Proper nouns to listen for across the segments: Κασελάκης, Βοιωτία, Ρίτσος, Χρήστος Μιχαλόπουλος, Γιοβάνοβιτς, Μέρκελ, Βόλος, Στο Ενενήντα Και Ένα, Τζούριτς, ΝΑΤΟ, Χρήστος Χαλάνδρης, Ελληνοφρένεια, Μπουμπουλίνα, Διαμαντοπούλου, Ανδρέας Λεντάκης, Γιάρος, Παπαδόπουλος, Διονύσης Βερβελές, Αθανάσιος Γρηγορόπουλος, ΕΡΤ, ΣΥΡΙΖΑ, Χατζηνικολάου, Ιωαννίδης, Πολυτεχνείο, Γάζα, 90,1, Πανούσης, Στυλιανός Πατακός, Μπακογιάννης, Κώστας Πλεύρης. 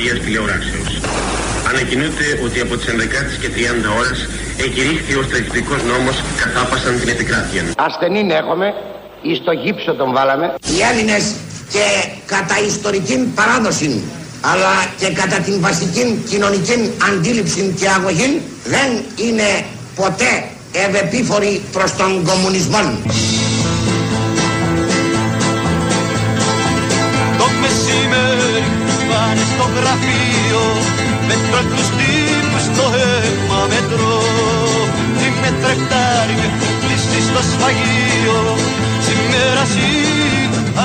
Παρήγιας τηλεοράξεως. Ανακοινείται ότι από τις 11:30 ώρες εκηρύχθη ο στρατιωτικός νόμος καθάπασαν την επικράτεια. Ασθενήν έχουμε, εις το γύψο τον βάλαμε. Οι Έλληνες και κατά ιστορική παράδοση, αλλά και κατά την βασική κοινωνική αντίληψη και αγωγή, δεν είναι ποτέ ευεπίφοροι προς τον κομμουνισμό. Το μεσημέρι πάνε στο γραφείο, μετρώ τους τύπους στο αίμα μετρώ. Τι με τρεκτάρι με κλειστή στο σφαγείο, σήμερα εσύ,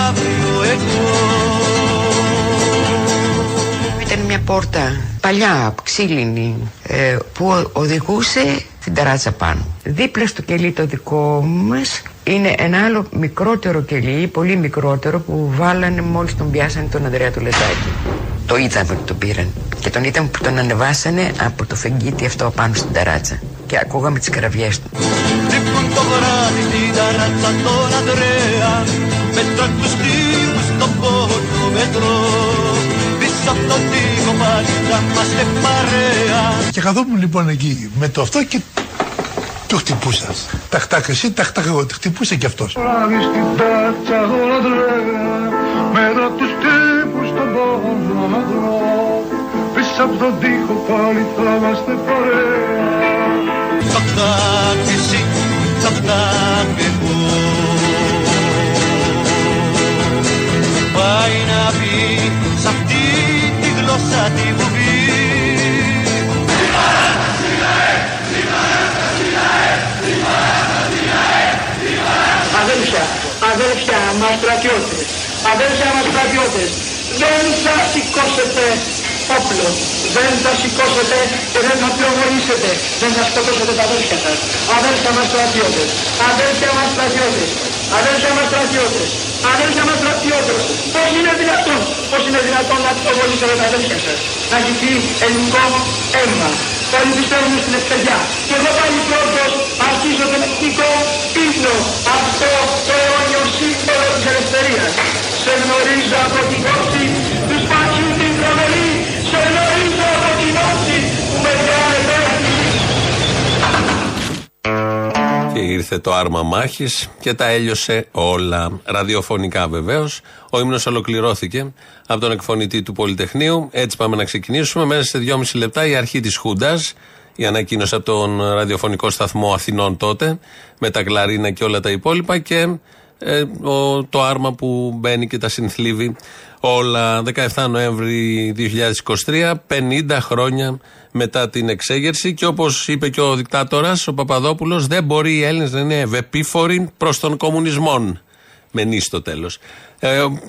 αύριο εγώ. Ήταν μια πόρτα παλιά, ξύλινη, που οδηγούσε στην ταράτσα πάνω. Δίπλα στο κελί το δικό μας είναι ένα άλλο μικρότερο κελί, πολύ μικρότερο, που βάλανε μόλις τον πιάσανε τον Ανδρέα Τουλετάκη. Το είδαμε ότι τον πήραν και τον είδαμε που τον ανεβάσανε από το φεγγίτι αυτό πάνω στην ταράτσα και ακούγαμε τις κραυγές του. Τρίπουν το βράδυ στην ταράτσα τον Ανδρέα, μετρά τους τύπους στον πόνο μετρό, πίσω από τον τύπο πάλι θα είμαστε παρέα. Και καθόμουν λοιπόν εκεί με το αυτό και του χτυπούσα. Ταχτάκ εσύ, ταχτάκ εγώ, χτυπούσε κι αυτός. Πάει να πει σ' αυτή τη γλώσσα τη βουβή. Αδέλφια μας στρατιώτες, αδέλφια μας στρατιώτες, δεν θα σηκώσετε όπλο, δεν θα σηκώσετε και δεν θα πληγωρήσετε, δεν θα σκοτώσετε τα αδέλφια σας. Αδέλφια μας στρατιώτες, αδέλφια μας στρατιώτες, αδέλφια μας στρατιώτες, αδέλφια μας στρατιώτες, πώς είναι δυνατόν να πληγωρήσετε τα αδέλφια σας, να γυθεί ελληνικό αίμα. Όλοι πιστεύουμε στην ευκαιριά και εγώ πάλι πρώτος αρχίζω τον εθνικό ύπνο, αυτό το αιώνιο σύμβολο της ελευθερίας. Σε γνωρίζω από την όψη του σπατιού την τρομερή, σε γνωρίζω από την όψη που με διάλεγε. Και ήρθε το άρμα μάχης και τα έλειωσε όλα. Ραδιοφωνικά βεβαίως. Ο ύμνος ολοκληρώθηκε από τον εκφωνητή του Πολυτεχνείου. Έτσι πάμε να ξεκινήσουμε. Μέσα σε 2,5 λεπτά η αρχή της Χούντας. Η ανακοίνωση από τον ραδιοφωνικό σταθμό Αθηνών τότε. Με τα κλαρίνα και όλα τα υπόλοιπα. Και το άρμα που μπαίνει και τα συνθλίβει όλα. 17 Νοέμβρη 2023. 50 χρόνια μετά την εξέγερση. Και όπως είπε και ο δικτάτορας, ο Παπαδόπουλος, δεν μπορεί οι Έλληνες να είναι ευεπίφοροι προς τον κομμουνισμό. Με νη στο τέλος.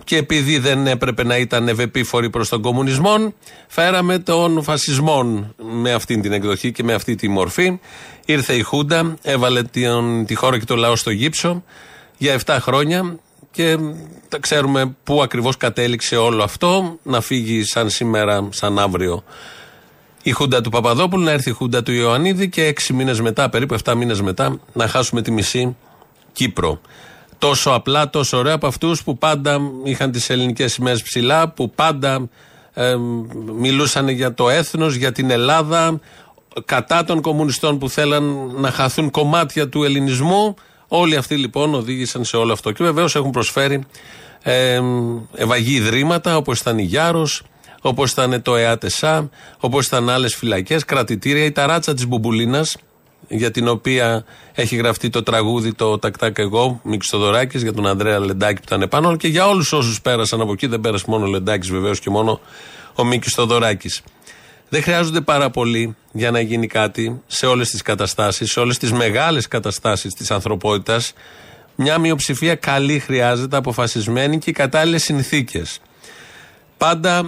Και επειδή δεν έπρεπε να ήταν ευεπίφοροι προς τον κομμουνισμό, φέραμε τον φασισμό με αυτή την εκδοχή και με αυτή τη μορφή. Ήρθε η Χούντα, έβαλε τη χώρα και το λαό στο γύψο για 7 χρόνια και τα ξέρουμε πού ακριβώς κατέληξε όλο αυτό, να φύγει σαν σήμερα, σαν αύριο η Χούντα του Παπαδόπουλου, να έρθει η Χούντα του Ιωαννίδη και 6 μήνες μετά, περίπου 7 μήνες μετά, να χάσουμε τη μισή Κύπρο. Τόσο απλά, τόσο ωραία, από αυτούς που πάντα είχαν τις ελληνικές σημαίες ψηλά, που πάντα μιλούσαν για το έθνος, για την Ελλάδα, κατά των κομμουνιστών που θέλαν να χαθούν κομμάτια του ελληνισμού. Όλοι αυτοί λοιπόν οδήγησαν σε όλο αυτό. Και βεβαίως έχουν προσφέρει ευαγή ιδρύματα, όπως ήταν η Γιάρος, όπως ήταν το ΕΑΤΕΣΑ, όπως ήταν άλλες φυλακές, κρατητήρια, η ταράτσα της Μπουμπουλίνας, για την οποία έχει γραφτεί το τραγούδι το «Τακτάκ εγώ», Μίκης Θεοδωράκης, για τον Ανδρέα Λεντάκη που ήταν επάνω και για όλους όσους πέρασαν από εκεί, δεν πέρασε μόνο ο Λεντάκης βεβαίως και μόνο ο Μίκης Θεοδωράκης. Δεν χρειάζονται πάρα πολύ για να γίνει κάτι σε όλες τις καταστάσεις, σε όλες τις μεγάλες καταστάσεις της ανθρωπότητας. Μια μειοψηφία καλή χρειάζεται, αποφασισμένη και κατάλληλες συνθήκες. Πάντα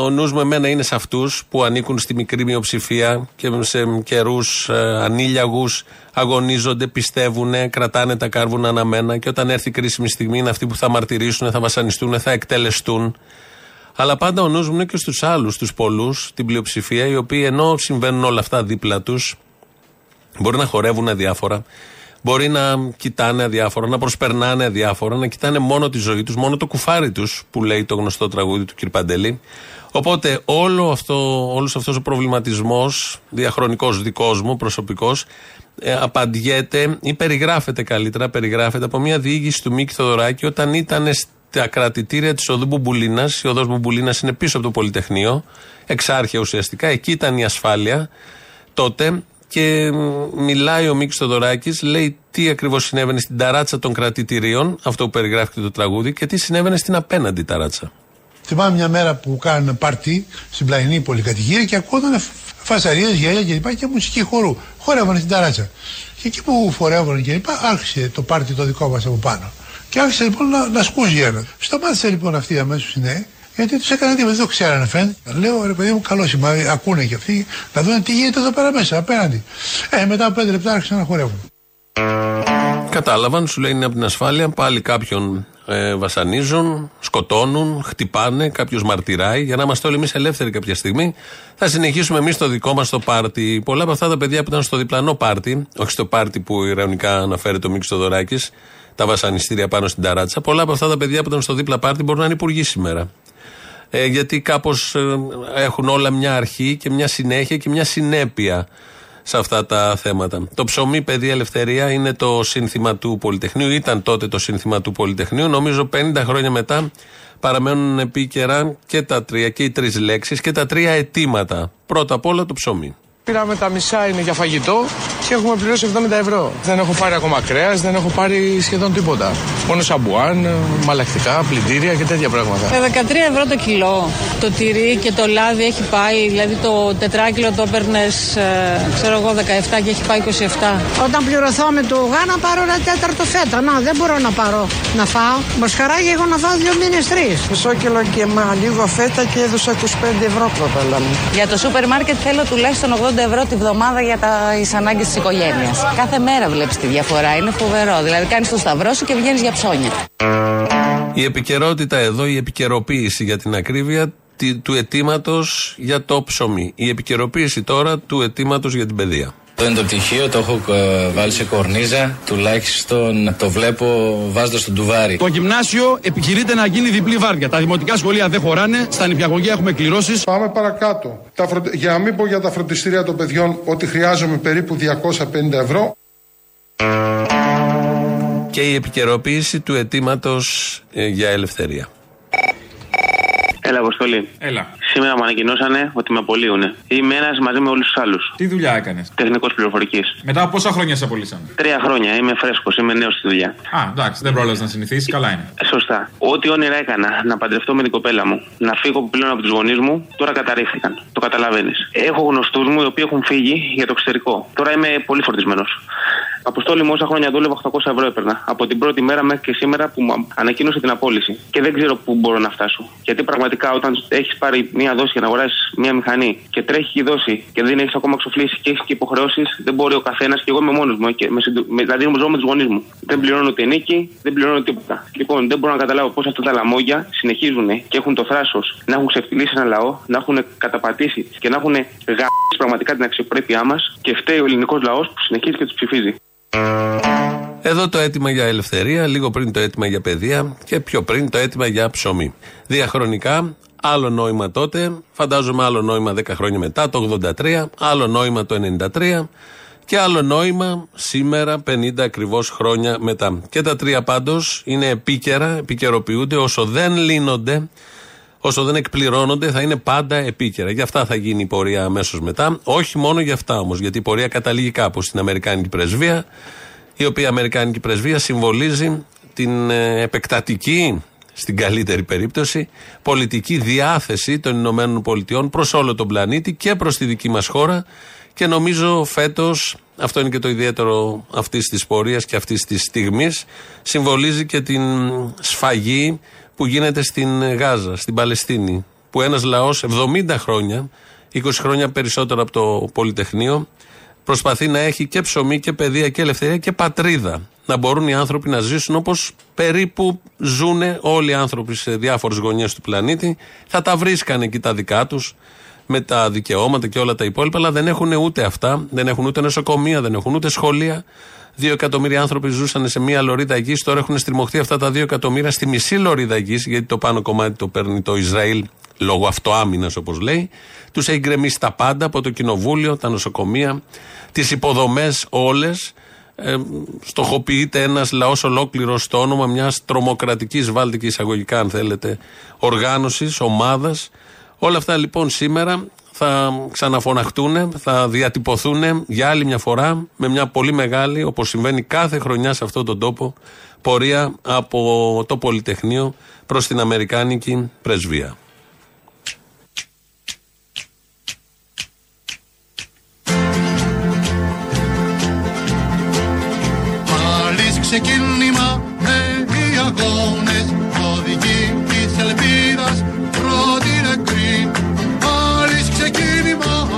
ο νους με εμένα είναι σε αυτούς που ανήκουν στη μικρή μειοψηφία και σε καιρούς ανήλιαγους αγωνίζονται, πιστεύουν, κρατάνε τα κάρβουνα αναμένα και όταν έρθει η κρίσιμη στιγμή είναι αυτοί που θα μαρτυρήσουν, θα βασανιστούν, θα εκτελεστούν. Αλλά πάντα ο νους μου είναι και στους άλλους, τους πολλούς, την πλειοψηφία, οι οποίοι ενώ συμβαίνουν όλα αυτά δίπλα τους, μπορεί να χορεύουν αδιάφορα, Μπορεί να κοιτάνε αδιάφορα, να προσπερνάνε αδιάφορα, να κοιτάνε μόνο τη ζωή τους, μόνο το κουφάρι τους, που λέει το γνωστό τραγούδι του Κυρπαντελή. Οπότε όλος αυτός ο προβληματισμός, διαχρονικός δικός μου, προσωπικός, απαντιέται ή περιγράφεται από μια διοίκηση του Μίκη Θεοδωράκη όταν ήταν στα κρατητήρια της οδού Μπουμπουλίνας. Η οδός Μπουμπουλίνας είναι πίσω από το Πολυτεχνείο, Εξάρχεια ουσιαστικά, εκεί ήταν η ασφάλεια τότε. Και μιλάει ο Μίκης Θεοδωράκης, λέει τι ακριβώς συνέβαινε στην ταράτσα των κρατητηρίων, αυτό που περιγράφηκε το τραγούδι, και τι συνέβαινε στην απέναντι ταράτσα. Θυμάμαι μια μέρα που κάνανε πάρτι στην πλαϊνή πολυκατοικία και ακούγονταν φασαρίες, γέλια κλπ. Και μουσική χορού. Χορεύανε στην ταράτσα. Και εκεί που χορεύανε κλπ., άρχισε το πάρτι το δικό μας από πάνω. Και άρχισε λοιπόν να σκούζει ένα. Σταμάτησε λοιπόν αυτοί αμέσως οι νέοι. Γιατί τους έκανα τίποτα, δεν το ξέρανε φαίνεται. Λέω ρε παιδί μου, καλό σημάδι, ακούνε και αυτοί να δουν τι γίνεται εδώ πέρα μέσα, απέναντι. Μετά από 5 λεπτά άρχισαν να χορεύουν. Κατάλαβαν, σου λέει είναι από την ασφάλεια, πάλι κάποιον βασανίζουν, σκοτώνουν, χτυπάνε, κάποιος μαρτυράει. Για να είμαστε όλοι εμείς ελεύθεροι κάποια στιγμή, θα συνεχίσουμε εμείς το δικό μας το πάρτι. Πολλά από αυτά τα παιδιά που ήταν στο διπλανό πάρτι, όχι στο πάρτι που ηρωνικά αναφέρεται ο Μίκης Θεοδωράκης, τα βασανιστήρια πάνω στην ταράτσα, πολλά από αυτά τα παιδιά που ήταν στο δίπλα πάρτι μπορούν να είναι υπουργοί σήμερα. Γιατί κάπως έχουν όλα μια αρχή και μια συνέχεια και μια συνέπεια σε αυτά τα θέματα. Το ψωμί, παιδί, ελευθερία είναι το σύνθημα του Πολυτεχνείου. Ήταν τότε το σύνθημα του Πολυτεχνείου. Νομίζω 50 χρόνια μετά παραμένουν επίκαιρα και τα τρία, και οι τρεις λέξεις και τα τρία αιτήματα. Πρώτα απ' όλα το ψωμί. Πήραμε τα μισά, είναι για φαγητό και έχουμε πληρώσει 70€. Δεν έχω πάρει ακόμα κρέας, δεν έχω πάρει σχεδόν τίποτα. Μόνο σαμπουάν, μαλακτικά, πλυντήρια και τέτοια πράγματα. 13€ το κιλό. Το τυρί και το λάδι έχει πάει, δηλαδή το τετράκιλο το έπαιρνες, ξέρω εγώ, 17 και έχει πάει 27. Όταν πληρωθώ με το γάνα πάρω ένα τέταρτο φέτα. Να, δεν μπορώ να πάρω να φάω. Μοσχαράγια έχω να φάω 2 μήνες 3. Μισό κιλό και λίγο φέτα και έδωσα 25€ πρώτα. Για το σούπερ μάρκετ θέλω τουλάχιστον 80€ τη βδομάδα για τις ανάγκες της οικογένειας. Κάθε μέρα βλέπεις τη διαφορά, είναι φοβερό. Δηλαδή κάνεις το σταυρό σου και βγαίνεις για ψώνια. Η επικαιρότητα εδώ, η επικαιροποίηση για την ακρίβεια του αιτήματος για το ψωμί. Η επικαιροποίηση τώρα του αιτήματος για την παιδεία. Αυτό είναι το πτυχίο, το έχω βάλει σε κορνίζα, τουλάχιστον το βλέπω βάζοντας το ντουβάρι. Το γυμνάσιο επιχειρείται να γίνει διπλή βάρδια. Τα δημοτικά σχολεία δεν χωράνε, στα νηπιαγωγεία έχουμε κληρώσεις. Πάμε παρακάτω. Για να μην πω για τα φροντιστήρια των παιδιών ότι χρειάζομαι περίπου 250€. Και η επικαιροποίηση του αιτήματος για ελευθερία. Έλα, Αποστολή. Έλα. Σήμερα μου ανακοινώσανε ότι με απολύουνε. Είμαι ένας μαζί με όλους τους άλλους. Τι δουλειά έκανες? Τεχνικός πληροφορικής. Μετά πόσα χρόνια σε απολύσανε? 3 χρόνια. Είμαι φρέσκος, είμαι νέος στη δουλειά. Α, εντάξει, δεν πρόλαβες να συνηθίσεις, καλά είναι. Σωστά. Ό,τι όνειρα έκανα, να παντρευτώ με την κοπέλα μου, να φύγω πλέον από τους γονείς μου, τώρα καταρρίφθηκαν. Το καταλαβαίνεις. Έχω γνωστούς μου οι οποίοι έχουν φύγει για το εξωτερικό. Τώρα είμαι πολύ φορτισμένος. Αποστόλη μου, όσα χρόνια δούλευα, 800€ έπαιρνα. Από την πρώτη μέρα μέχρι και σήμερα που μου ανακοίνωσε την απόλυση. Και δεν ξέρω πού μπορώ να φτάσω. Γιατί πραγματικά όταν έχεις πάρει μία δόση για να αγοράσεις μία μηχανή και τρέχει η δόση και δεν έχεις ακόμα ξοφλήσει και έχεις και υποχρεώσεις, δεν μπορεί ο καθένας, και εγώ είμαι μόνος μου. Δηλαδή ζω με τους γονείς μου. Δεν πληρώνω τη νίκη, δεν πληρώνω τίποτα. Λοιπόν, δεν μπορώ να καταλάβω πώς αυτά τα λαμόγια συνεχίζουν και έχουν το θράσος να έχουν ξεφτυλίσει ένα λαό, να έχουν καταπατήσει και να έχουν γαμίσει πραγματικά την αξιοπρέπειά μας. Και φταίει ο ελληνικός λαός που συνεχίζει και τους ψηφίζει. Εδώ το αίτημα για ελευθερία, λίγο πριν το αίτημα για παιδεία και πιο πριν το αίτημα για ψωμί. Διαχρονικά, άλλο νόημα τότε, φαντάζομαι άλλο νόημα 10 χρόνια μετά, το 83, άλλο νόημα το 93 και άλλο νόημα σήμερα 50 ακριβώς χρόνια μετά. Και τα τρία πάντως είναι επίκαιρα, επικαιροποιούνται, όσο δεν λύνονται, όσο δεν εκπληρώνονται θα είναι πάντα επίκαιρα. Για αυτά θα γίνει η πορεία αμέσως μετά. Όχι μόνο για αυτά όμως, γιατί η πορεία καταλήγει κάπου στην Αμερικάνικη Πρεσβεία, η οποία Αμερικάνικη Πρεσβεία συμβολίζει την επεκτατική, στην καλύτερη περίπτωση, πολιτική διάθεση των Ηνωμένων Πολιτειών προς όλο τον πλανήτη και προς τη δική μας χώρα. Και νομίζω φέτος, αυτό είναι και το ιδιαίτερο αυτής της πορείας και αυτής της στιγμής, συμβολίζει και την σφαγή που γίνεται στην Γάζα, στην Παλαιστίνη, που ένας λαός 70 χρόνια, 20 χρόνια περισσότερο από το Πολυτεχνείο, προσπαθεί να έχει και ψωμί και παιδεία και ελευθερία και πατρίδα. Να μπορούν οι άνθρωποι να ζήσουν όπως περίπου ζουν όλοι οι άνθρωποι σε διάφορες γωνιές του πλανήτη. Θα τα βρίσκανε και τα δικά τους με τα δικαιώματα και όλα τα υπόλοιπα, αλλά δεν έχουν ούτε αυτά, δεν έχουν ούτε νοσοκομεία, δεν έχουν ούτε σχολεία, 2 εκατομμύρια άνθρωποι ζούσαν σε μία λωρίδα γης, τώρα έχουν στριμωχθεί αυτά τα 2 εκατομμύρια στη μισή λωρίδα γης, γιατί το πάνω κομμάτι το παίρνει το Ισραήλ λόγω αυτοάμυνας όπως λέει. Τους έχει γκρεμίσει τα πάντα, από το κοινοβούλιο, τα νοσοκομεία, τις υποδομές όλες. Στοχοποιείται ένας λαός ολόκληρος στο όνομα μιας τρομοκρατικής, βάλτε και εισαγωγικά αν θέλετε, οργάνωσης, ομάδας. Όλα αυτά λοιπόν σήμερα θα ξαναφωναχτούν, θα διατυπωθούν για άλλη μια φορά με μια πολύ μεγάλη, όπως συμβαίνει κάθε χρονιά σε αυτόν τον τόπο, πορεία από το Πολυτεχνείο προς την Αμερικάνικη Πρεσβεία. Ξεκίνημα οι αγώνες, οδηγοί της ελπίδας, πρώτη νεκρή. Πάλις ξεκίνημα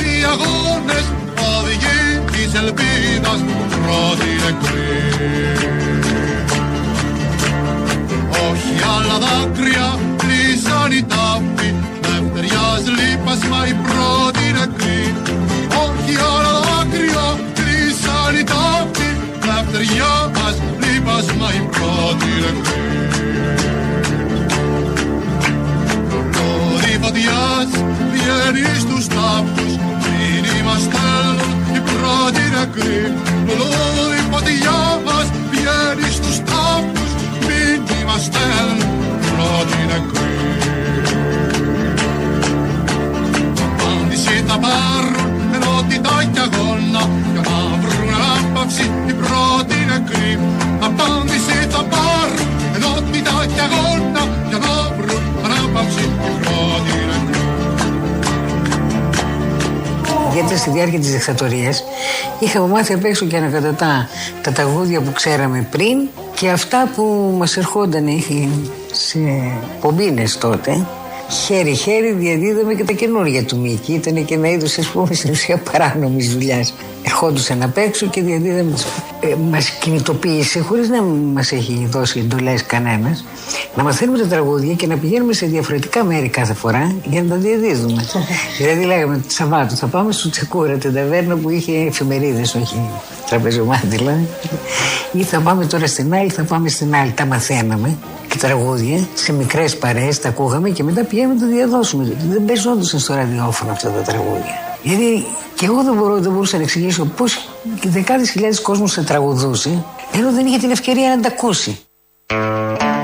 οι αγώνες, οδηγοί της ελπίδας, πρώτη νεκρή. Όχι άλλα δάκρυα, κλείσαν οι τάφοι, δευτεριάς λύπασμα η πρώτη νεκρή. Όχι άλλα δάκρυα, κλείσαν οι τάφοι, λαφτεριά μας, λίπασμα η πρώτη νεκρή. Λόδι φωτιάς βγαίνει στους τάφους, μήνυμα στέλνουν η πρώτη νεκρή. Λόδι φωτιάς βγαίνει στους τάφους, μήνυμα στέλνουν η πρώτη νεκρή. Απάντηση θα πάρουν ενότητα κι αγώνα, για να βρουν ανάπαυση η πρώτη νεκρή. Απάντηση θα πάρουν ενότητα κι αγώνα, για να βρουν ανάπαυση η πρώτη νεκρή. Γιατί στη διάρκεια της δικτατορίας είχαμε μάθει απ' έξω και ανακατατά τα τραγούδια που ξέραμε πριν και αυτά που μας ερχόταν σε πομπίνες τότε. Χέρι-χέρι διαδίδαμε και τα καινούργια του Μίκη. Ήτανε και ένα είδος, ας πούμε, στην ουσία παράνομης δουλειάς. Ερχόντουσαν απ' έξω και διαδίδαμε. Μας κινητοποίησε, χωρίς να μας έχει δώσει εντολές κανένας, να μαθαίνουμε τα τραγούδια και να πηγαίνουμε σε διαφορετικά μέρη κάθε φορά για να τα διαδίδουμε. Δηλαδή, λέγαμε το Σαββάτο θα πάμε στο Τσεκούρα, την ταβέρνα που είχε εφημερίδες, όχι τραπεζομάντιλα. Ή θα πάμε τώρα στην άλλη, θα πάμε στην άλλη. Τα μαθαίναμε. Τραγούδια σε μικρές παρέες, τα ακούγαμε και μετά πηγαίνουμε να τα διαδώσουμε. Δεν παίζονταν στο ραδιόφωνο αυτά τα τραγούδια. Γιατί και εγώ δεν μπορούσα να εξηγήσω πώς δεκάδες χιλιάδες κόσμος τα τραγουδούσε, ενώ δεν είχε την ευκαιρία να τα ακούσει.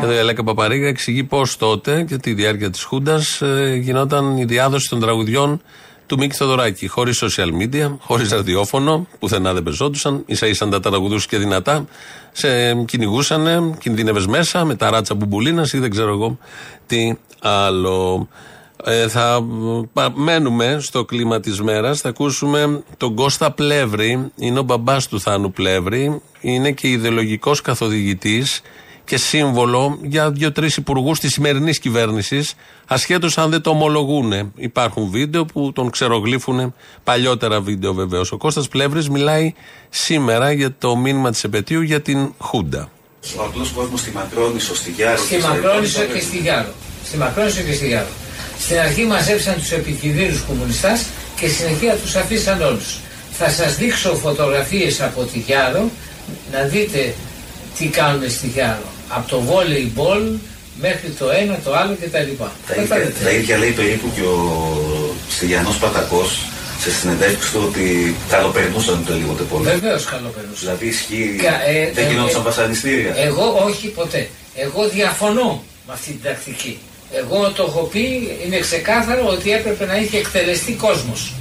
Εδώ η Ελένη Παπαρήγα εξηγεί πώς τότε και τη διάρκεια της Χούντας γινόταν η διάδοση των τραγουδιών του Μίκη Θεοδωράκη. Χωρίς social media, χωρίς ραδιόφωνο, πουθενά δεν πεζόντουσαν, ίσα-ίσα τα τραγουδούσαν και δυνατά. Σε κυνηγούσαν, κινδύνευες μέσα με τα ράτσα Μπουμπουλίνας ή δεν ξέρω εγώ τι άλλο. Θα μένουμε στο κλίμα της μέρας, θα ακούσουμε τον Κώστα Πλεύρη, είναι ο μπαμπάς του Θάνου Πλεύρη, είναι και ιδεολογικός καθοδηγητής και σύμβολο για 2-3 υπουργούς της σημερινής κυβέρνησης, ασχέτως αν δεν το ομολογούνε. Υπάρχουν βίντεο που τον ξερογλύφουνε, παλιότερα βίντεο βεβαίως. Ο Κώστας Πλεύρης μιλάει σήμερα για το μήνυμα της επετείου για την Χούντα. Ο απλός κόσμος στη Μακρόνησο, στη Γιάρο. Στη Μακρόνησο και στη Γιάρο. Στην αρχή μαζέψαν τους επικινδύνους κομμουνιστάς και συνεχεία τους αφήσαν όλους. Θα σας δείξω φωτογραφίες από τη Γιάρο, να δείτε τι κάνουν στη Γιάρο. Από το βόλεϊμπολ μέχρι το ένα, το άλλο κτλ. Τα ίδια λέει περίπου και ο Στυλιανός Πατακός σε συνεντεύξη του, ότι καλοπερνούσαν το λίγο πολύ. Βεβαίως καλοπερνούσαν. Δηλαδή ισχύει, δεν γινόντουσαν βασανιστήρια. Εγώ όχι ποτέ. Εγώ διαφωνώ με αυτή την τακτική. Εγώ το έχω πει, είναι ξεκάθαρο ότι έπρεπε να είχε εκτελεστεί κόσμος.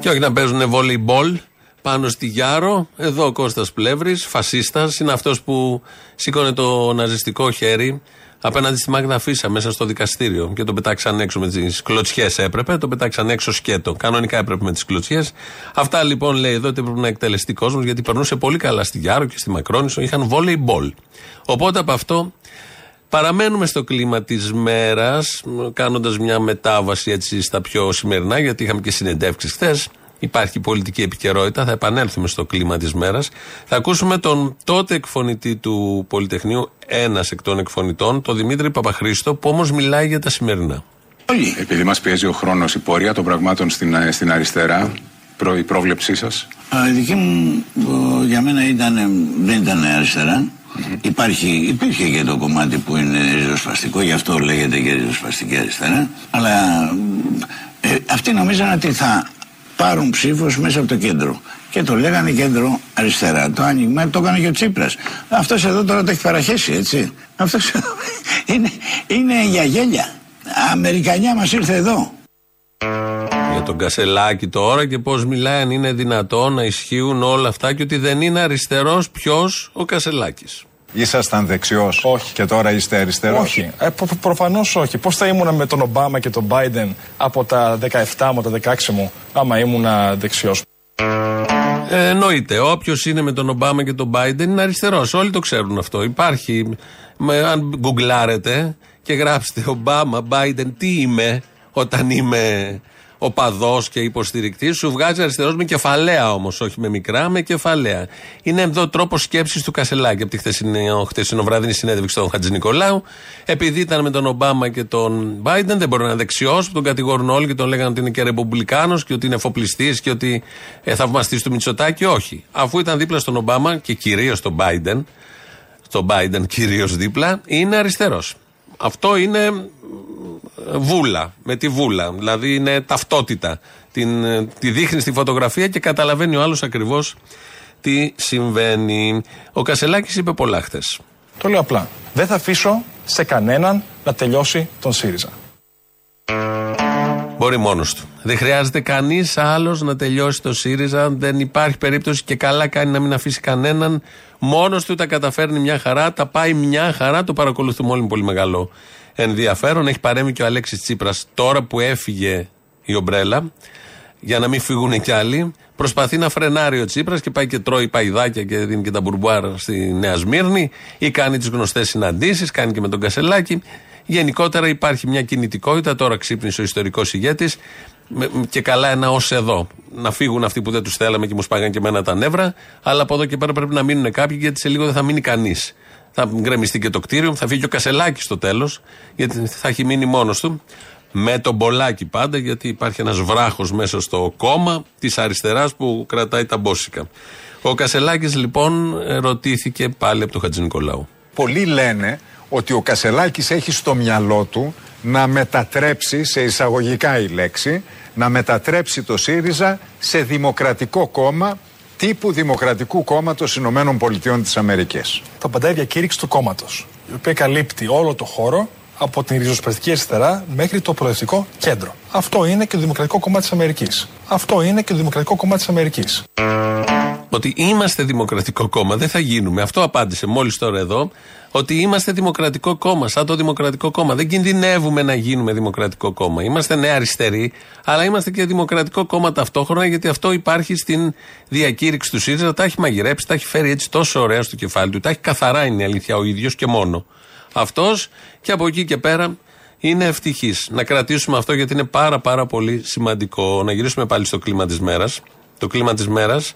Και όχι να παίζουν βόλεϊμπολ πάνω στη Γιάρο. Εδώ ο Κώστας Πλεύρης, φασίστας, είναι αυτός που σήκωνε το ναζιστικό χέρι απέναντι στη Μάγδα Φίσα μέσα στο δικαστήριο και τον πετάξαν έξω με τις κλωτσιές. Έπρεπε, τον πετάξαν έξω σκέτο. Κανονικά έπρεπε με τις κλωτσιές. Αυτά λοιπόν λέει εδώ ότι έπρεπε να εκτελεστεί κόσμος, γιατί περνούσε πολύ καλά στη Γιάρο και στη Μακρόνησο. Είχαν βόλεϊμπολ. Οπότε από αυτό παραμένουμε στο κλίμα της μέρας, κάνοντας μια μετάβαση έτσι στα πιο σημερινά, γιατί είχαμε και συνεντεύξεις χθες. Υπάρχει πολιτική επικαιρότητα, θα επανέλθουμε στο κλίμα της μέρας. Θα ακούσουμε τον τότε εκφωνητή του Πολυτεχνείου, ένας εκ των εκφωνητών, τον Δημήτρη Παπαχρήστο, που όμως μιλάει για τα σημερινά. Επειδή μας πιέζει ο χρόνος, η πορεία των πραγμάτων στην αριστερά, η πρόβλεψή σας, Η δική μου για μένα δεν ήταν αριστερά. Υπήρχε και το κομμάτι που είναι ριζοσπαστικό, γι' αυτό λέγεται και ριζοσπαστική αριστερά. Αλλά αυτοί νομίζαν ότι θα πάρουν ψήφους μέσα από το κέντρο. Και το λέγανε κέντρο αριστερά. Το άνοιγμα το έκανε και ο Τσίπρας. Αυτός εδώ τώρα το έχει παραχέσει, έτσι. Αυτός εδώ είναι για γέλια. Αμερικανιά μας ήρθε εδώ. Για τον Κασελάκη τώρα και πώς μιλάει, αν είναι δυνατόν να ισχύουν όλα αυτά και ότι δεν είναι αριστερός ποιος, ο Κασελάκης. Ήσασταν δεξιός? Όχι. Και τώρα είστε αριστερός? Όχι. Προφανώς όχι. Πώς θα ήμουνα με τον Ομπάμα και τον Biden από τα 17 μου, τα 16 μου, άμα ήμουνα δεξιός? Εννοείται. Όποιος είναι με τον Ομπάμα και τον Biden είναι αριστερός. Όλοι το ξέρουν αυτό. Υπάρχει, αν γκουγκλάρετε και γράψετε Ομπάμα, Biden, τι είμαι όταν είμαι οπαδός και υποστηρικτής, σου βγάζει αριστερός με κεφαλαία όμως, όχι με μικρά, με κεφαλαία. Είναι εδώ τρόπος σκέψης του Κασελάκη από τη χθεσινοβραδινή συνέντευξη στον Χατζηνικολάου. Επειδή ήταν με τον Ομπάμα και τον Biden, δεν μπορεί να είναι δεξιός, που τον κατηγορούν όλοι και τον λέγανε ότι είναι και ρεπουμπλικάνος και ότι είναι εφοπλιστής και ότι θαυμαστής του Μητσοτάκη. Όχι. Αφού ήταν δίπλα στον Ομπάμα και κυρίως τον Biden, κυρίως δίπλα, είναι αριστερός. Αυτό είναι βούλα, με τη βούλα, δηλαδή είναι ταυτότητα. Τη δείχνει στη φωτογραφία και καταλαβαίνει ο άλλος ακριβώς τι συμβαίνει. Ο Κασελάκης είπε πολλά χτες. Το λέω απλά, δεν θα αφήσω σε κανέναν να τελειώσει τον ΣΥΡΙΖΑ. Μπορεί μόνος του. Δεν χρειάζεται κανείς άλλος να τελειώσει το ΣΥΡΙΖΑ. Δεν υπάρχει περίπτωση και καλά κάνει να μην αφήσει κανέναν. Μόνος του τα καταφέρνει μια χαρά, τα πάει μια χαρά. Το παρακολουθούμε όλοι με πολύ μεγάλο ενδιαφέρον. Έχει παρέμβει και ο Αλέξης Τσίπρας τώρα που έφυγε η ομπρέλα, για να μην φύγουν κι άλλοι. Προσπαθεί να φρενάρει ο Τσίπρας και πάει και τρώει παϊδάκια και δίνει και τα μπουρμπουάρ στη Νέα Σμύρνη ή κάνει τις γνωστές συναντήσεις, κάνει και με τον Κασελάκη. Γενικότερα υπάρχει μια κινητικότητα, τώρα ξύπνησε ο ιστορικός ηγέτης και καλά ένα ως εδώ. Να φύγουν αυτοί που δεν τους θέλαμε και μου σπάγαν και εμένα τα νεύρα, αλλά από εδώ και πέρα πρέπει να μείνουν κάποιοι, γιατί σε λίγο δεν θα μείνει κανείς. Θα γκρεμιστεί και το κτίριο, θα φύγει ο Κασελάκης στο τέλος, γιατί θα έχει μείνει μόνος του. Με τον Πολάκη πάντα, γιατί υπάρχει ένας βράχος μέσα στο κόμμα της αριστεράς που κρατάει τα μπόσικα. Ο Κασελάκης λοιπόν ρωτήθηκε πάλι από τον Χατζηνικολάου. Πολλοί λένε ότι ο Κασελάκης έχει στο μυαλό του να μετατρέψει, σε εισαγωγικά η λέξη, να μετατρέψει το ΣΥΡΙΖΑ σε δημοκρατικό κόμμα τύπου Δημοκρατικού Κόμματος Ηνωμένων Πολιτειών της Αμερικής. Το παντάει διακήρυξη του κόμματος, η οποία καλύπτει όλο το χώρο από την ριζοσπαστική αριστερά μέχρι το προοδευτικό κέντρο. Αυτό είναι και το Δημοκρατικό Κόμμα της Αμερικής. Αυτό είναι και το Δημοκρατικό Κόμμα της Αμερικής. Ότι είμαστε δημοκρατικό κόμμα, δεν θα γίνουμε. Αυτό απάντησε μόλις τώρα εδώ. Ότι είμαστε δημοκρατικό κόμμα, σαν το Δημοκρατικό Κόμμα. Δεν κινδυνεύουμε να γίνουμε δημοκρατικό κόμμα. Είμαστε νέα αριστεροί, αλλά είμαστε και δημοκρατικό κόμμα ταυτόχρονα, γιατί αυτό υπάρχει στην διακήρυξη του ΣΥΡΙΖΑ. Τα έχει μαγειρέψει, τα έχει φέρει έτσι τόσο ωραία στο κεφάλι του. Τα έχει καθαρά, είναι η αλήθεια, ο ίδιος και μόνο αυτός. Και από εκεί και πέρα είναι ευτυχής. Να κρατήσουμε αυτό, γιατί είναι πάρα πολύ σημαντικό. Να γυρίσουμε πάλι στο κλίμα της μέρας. Το κλίμα της μέρας.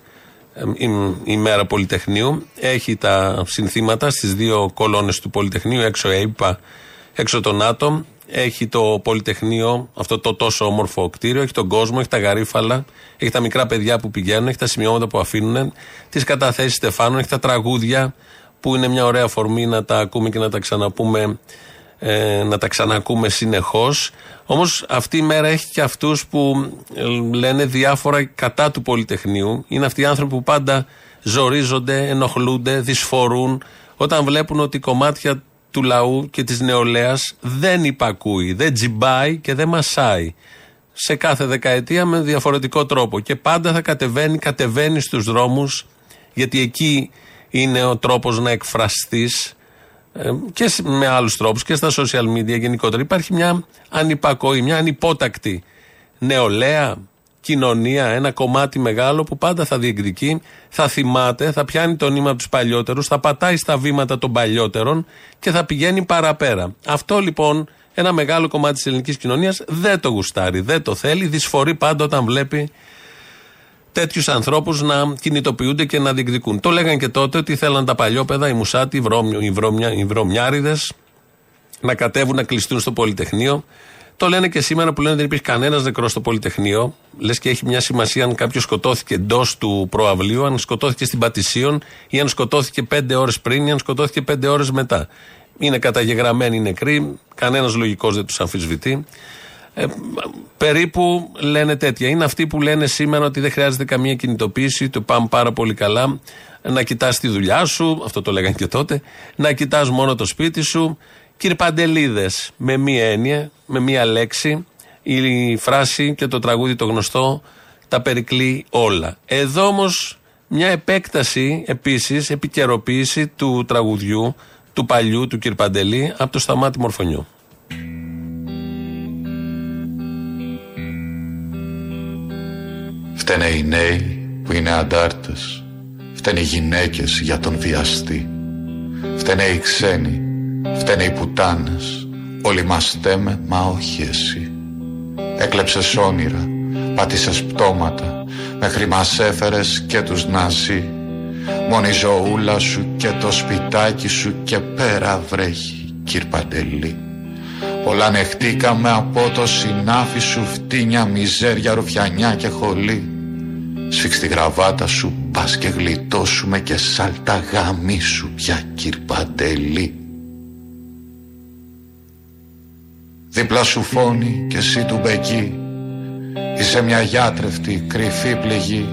Η μέρα Πολυτεχνείου έχει τα συνθήματα στις δύο κολόνες του Πολυτεχνείου, έξω ΕΙΠΑ, έξω το ΝΑΤΟ. Έχει το Πολυτεχνείο, αυτό το τόσο όμορφο κτίριο, έχει τον κόσμο, έχει τα γαρίφαλα, έχει τα μικρά παιδιά που πηγαίνουν, έχει τα σημειώματα που αφήνουν, τις καταθέσεις στεφάνων, έχει τα τραγούδια που είναι μια ωραία αφορμή να τα ακούμε και να τα ξαναπούμε, να τα ξανακούμε συνεχώς. Όμως αυτή η μέρα έχει και αυτούς που λένε διάφορα κατά του Πολυτεχνείου. Είναι αυτοί οι άνθρωποι που πάντα ζορίζονται, ενοχλούνται, δυσφορούν όταν βλέπουν ότι κομμάτια του λαού και της νεολαίας δεν υπακούει, δεν τζιμπάει και δεν μασάει. Σε κάθε δεκαετία με διαφορετικό τρόπο και πάντα θα κατεβαίνει στους δρόμους, γιατί εκεί είναι ο τρόπος να εκφραστείς και με άλλους τρόπους και στα social media γενικότερα. Υπάρχει μια ανυπακοή, μια ανυπότακτη νεολαία κοινωνία, ένα κομμάτι μεγάλο που πάντα θα διεκδικεί, θα θυμάται, θα πιάνει το νήμα από τους παλιότερους, θα πατάει στα βήματα των παλιότερων και θα πηγαίνει παραπέρα. Αυτό λοιπόν ένα μεγάλο κομμάτι της ελληνικής κοινωνίας δεν το γουστάρει, δεν το θέλει, δυσφορεί πάντα όταν βλέπει τέτοιους ανθρώπους να κινητοποιούνται και να διεκδικούν. Το λέγαν και τότε ότι θέλαν τα παλιόπαιδα, οι μουσάτοι, οι βρωμιάριδες να κατέβουν να κλειστούν στο Πολυτεχνείο. Το λένε και σήμερα που λένε ότι δεν υπήρχε κανένας νεκρός στο Πολυτεχνείο. Λες και έχει μια σημασία αν κάποιος σκοτώθηκε εντός του προαυλίου, αν σκοτώθηκε στην Πατησίων ή αν σκοτώθηκε 5 ώρες πριν ή αν σκοτώθηκε 5 ώρες μετά. Είναι καταγεγραμμένοι νεκροί, κανένας λογικός δεν τους αμφισβητεί. Περίπου λένε τέτοια. Είναι αυτοί που λένε σήμερα ότι δεν χρειάζεται καμία κινητοποίηση, το πάμε πάρα πολύ καλά. Να κοιτάς τη δουλειά σου, αυτό το λέγανε και τότε, να κοιτάς μόνο το σπίτι σου. Κυρπαντελίδες, με μία έννοια, με μία λέξη, η φράση και το τραγούδι το γνωστό τα περικλεί όλα. Εδώ όμως μια επέκταση, επίσης επικαιροποίηση του τραγουδιού, του παλιού, του Κυρπαντελή, από το Σταμάτη Μορφωνιού. Φταίνε οι νέοι που είναι αντάρτες, φταίνε οι γυναίκες για τον βιαστή, φταίνε οι ξένοι, φταίνε οι πουτάνες, όλοι μας θέμε, μα όχι εσύ. Έκλεψες όνειρα, πάτησες πτώματα, μέχρι μας έφερες και τους ναζί. Μόνη η ζωούλα σου και το σπιτάκι σου και πέρα βρέχει, κύρ Παντελή. Πολλά νεχτήκαμε από το συνάφι σου, φτύνια, μιζέρια, ρουφιανιά και χολή. Σφίξ τη γραβάτα σου, πας και γλιτώσουμε και σάλτα γαμί σου πια, κύρ Παντελή. Δίπλα σου φώνει και εσύ του μπεκεί, είσαι μια γιάτρευτη κρυφή πληγή.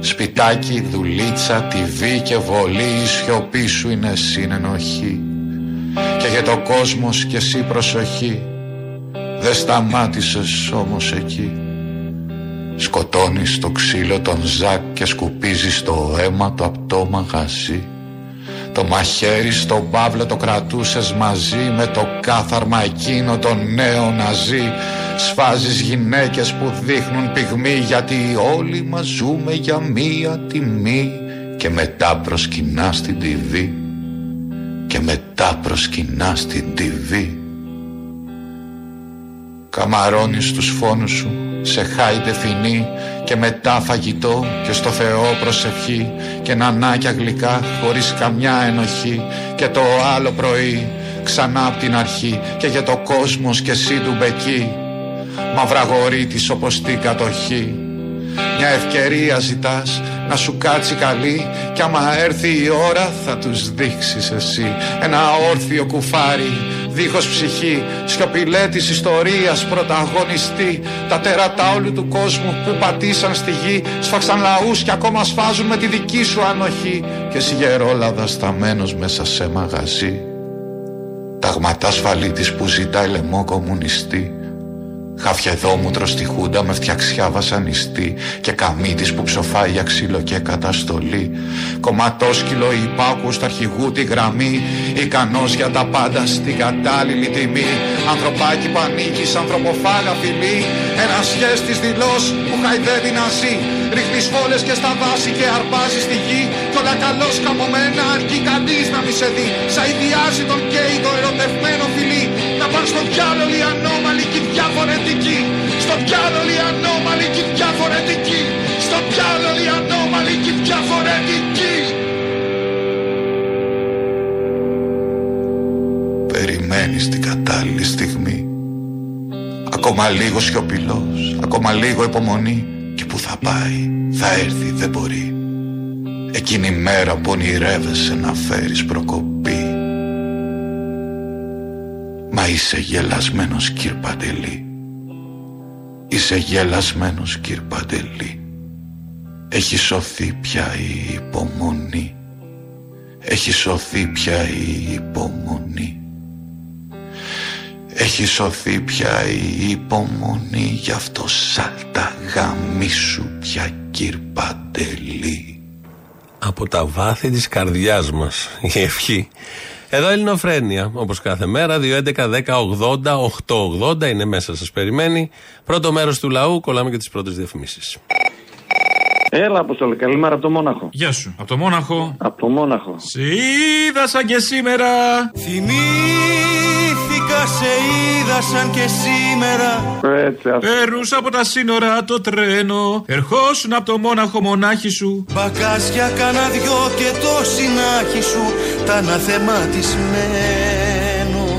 Σπιτάκι, δουλίτσα, τιβή και βολή, η σιωπή σου είναι συνενοχή. Και για το κόσμος και εσύ προσοχή, δεν σταμάτησες όμως εκεί. Σκοτώνεις το ξύλο τον Ζακ και σκουπίζεις το αίμα του απ' το μαγαζί. Το μαχαίρι στον Παύλο το κρατούσες μαζί με το κάθαρμα εκείνο τον νέο ναζί. Σφάζεις γυναίκες που δείχνουν πυγμή, γιατί όλοι μας ζούμε για μία τιμή. Και μετά προσκυνά στην TV, και μετά προσκυνά στην TV. Καμαρώνεις τους φόνους σου σε χάιντε φινή, και μετά φαγητό και στο Θεό προσευχή, και νανάκια γλυκά χωρίς καμιά ενοχή. Και το άλλο πρωί ξανά απ' την αρχή, και για το κόσμος και εσύ του μπεκεί. Μαυραγορίτης όπως την κατοχή. Μια ευκαιρία ζητάς να σου κάτσει καλή, κι άμα έρθει η ώρα θα τους δείξεις εσύ. Ένα όρθιο κουφάρι δίχως ψυχή, σιωπηλέ της ιστορίας πρωταγωνιστή. Τα τέρατα όλου του κόσμου που πατήσαν στη γη, σφάξαν λαούς και ακόμα σφάζουν με τη δική σου ανοχή. Και εσύ γερόλαδα σταμένος μέσα σε μαγαζί, ταγματά ασφαλίτης που ζητάει λαιμό κομμουνιστή. Χαφιεδόμουτρο στη Χούντα με φτιαξιά βασανιστή, και καμίτης που ψοφάει για ξύλο και καταστολή. Κομματόσκυλο υπάκου στ' αρχηγού τη γραμμή, ικανός για τα πάντα στην κατάλληλη τιμή. Ανθρωπάκι πανίκης, ανθρωποφάγα φιλή, ένας γέστης δηλός που χαϊδεύει να ζει. Ρίχνεις φόλες και στα βάση και αρπάζεις τη γη, κι όλα καλώς καμωμένα αρκεί κανείς να μη σε δει. Σαϊδιάζει τον καίει το ερωτευμένο φιλί, να πάνε στο διάλογο οι ανώμαλοι και οι διάφοροι. Στον διάλογο οι ανώμαλοι και οι διαφορετικοί. Στον διάλογο οι ανώμαλοι και οι διαφορετικοί. Περιμένεις την κατάλληλη στιγμή, ακόμα λίγο σιωπηλός, ακόμα λίγο υπομονή. Και που θα πάει, θα έρθει, δεν μπορεί. Εκείνη η μέρα που ονειρεύεσαι να φέρεις προκοπή, μα είσαι γελασμένος κύρ Παντελή. Είσαι γελασμένος κύρ Παντελή. Έχει σωθεί πια η υπομονή. Έχει σωθεί πια η υπομονή. Έχει σωθεί πια η υπομονή. Γι' αυτό σάλτα γαμίσου πια κύρ Παντελή. Από τα βάθη της καρδιάς μας η ευχή. Εδώ Ελληνοφρένεια, όπως κάθε μέρα, 2.11.10.80.880 είναι μέσα, σας περιμένει. Πρώτο μέρος του λαού, κολλάμε και τις πρώτες διαφημίσεις. Έλα, Αποστολή, καλημέρα από το Μόναχο. Γεια σου. Από το Μόναχο. Από το Μόναχο. Σε είδα σαν και σήμερα. Θυμήθηκα, σε είδα σαν και σήμερα. Έτσι. Περούσα από τα σύνορα το τρένο. Ερχόσουν από το Μόναχο μονάχη σου. Μπακάσια κανά δυο και το συνάχη σου. Τα αναθεμάτισμένο.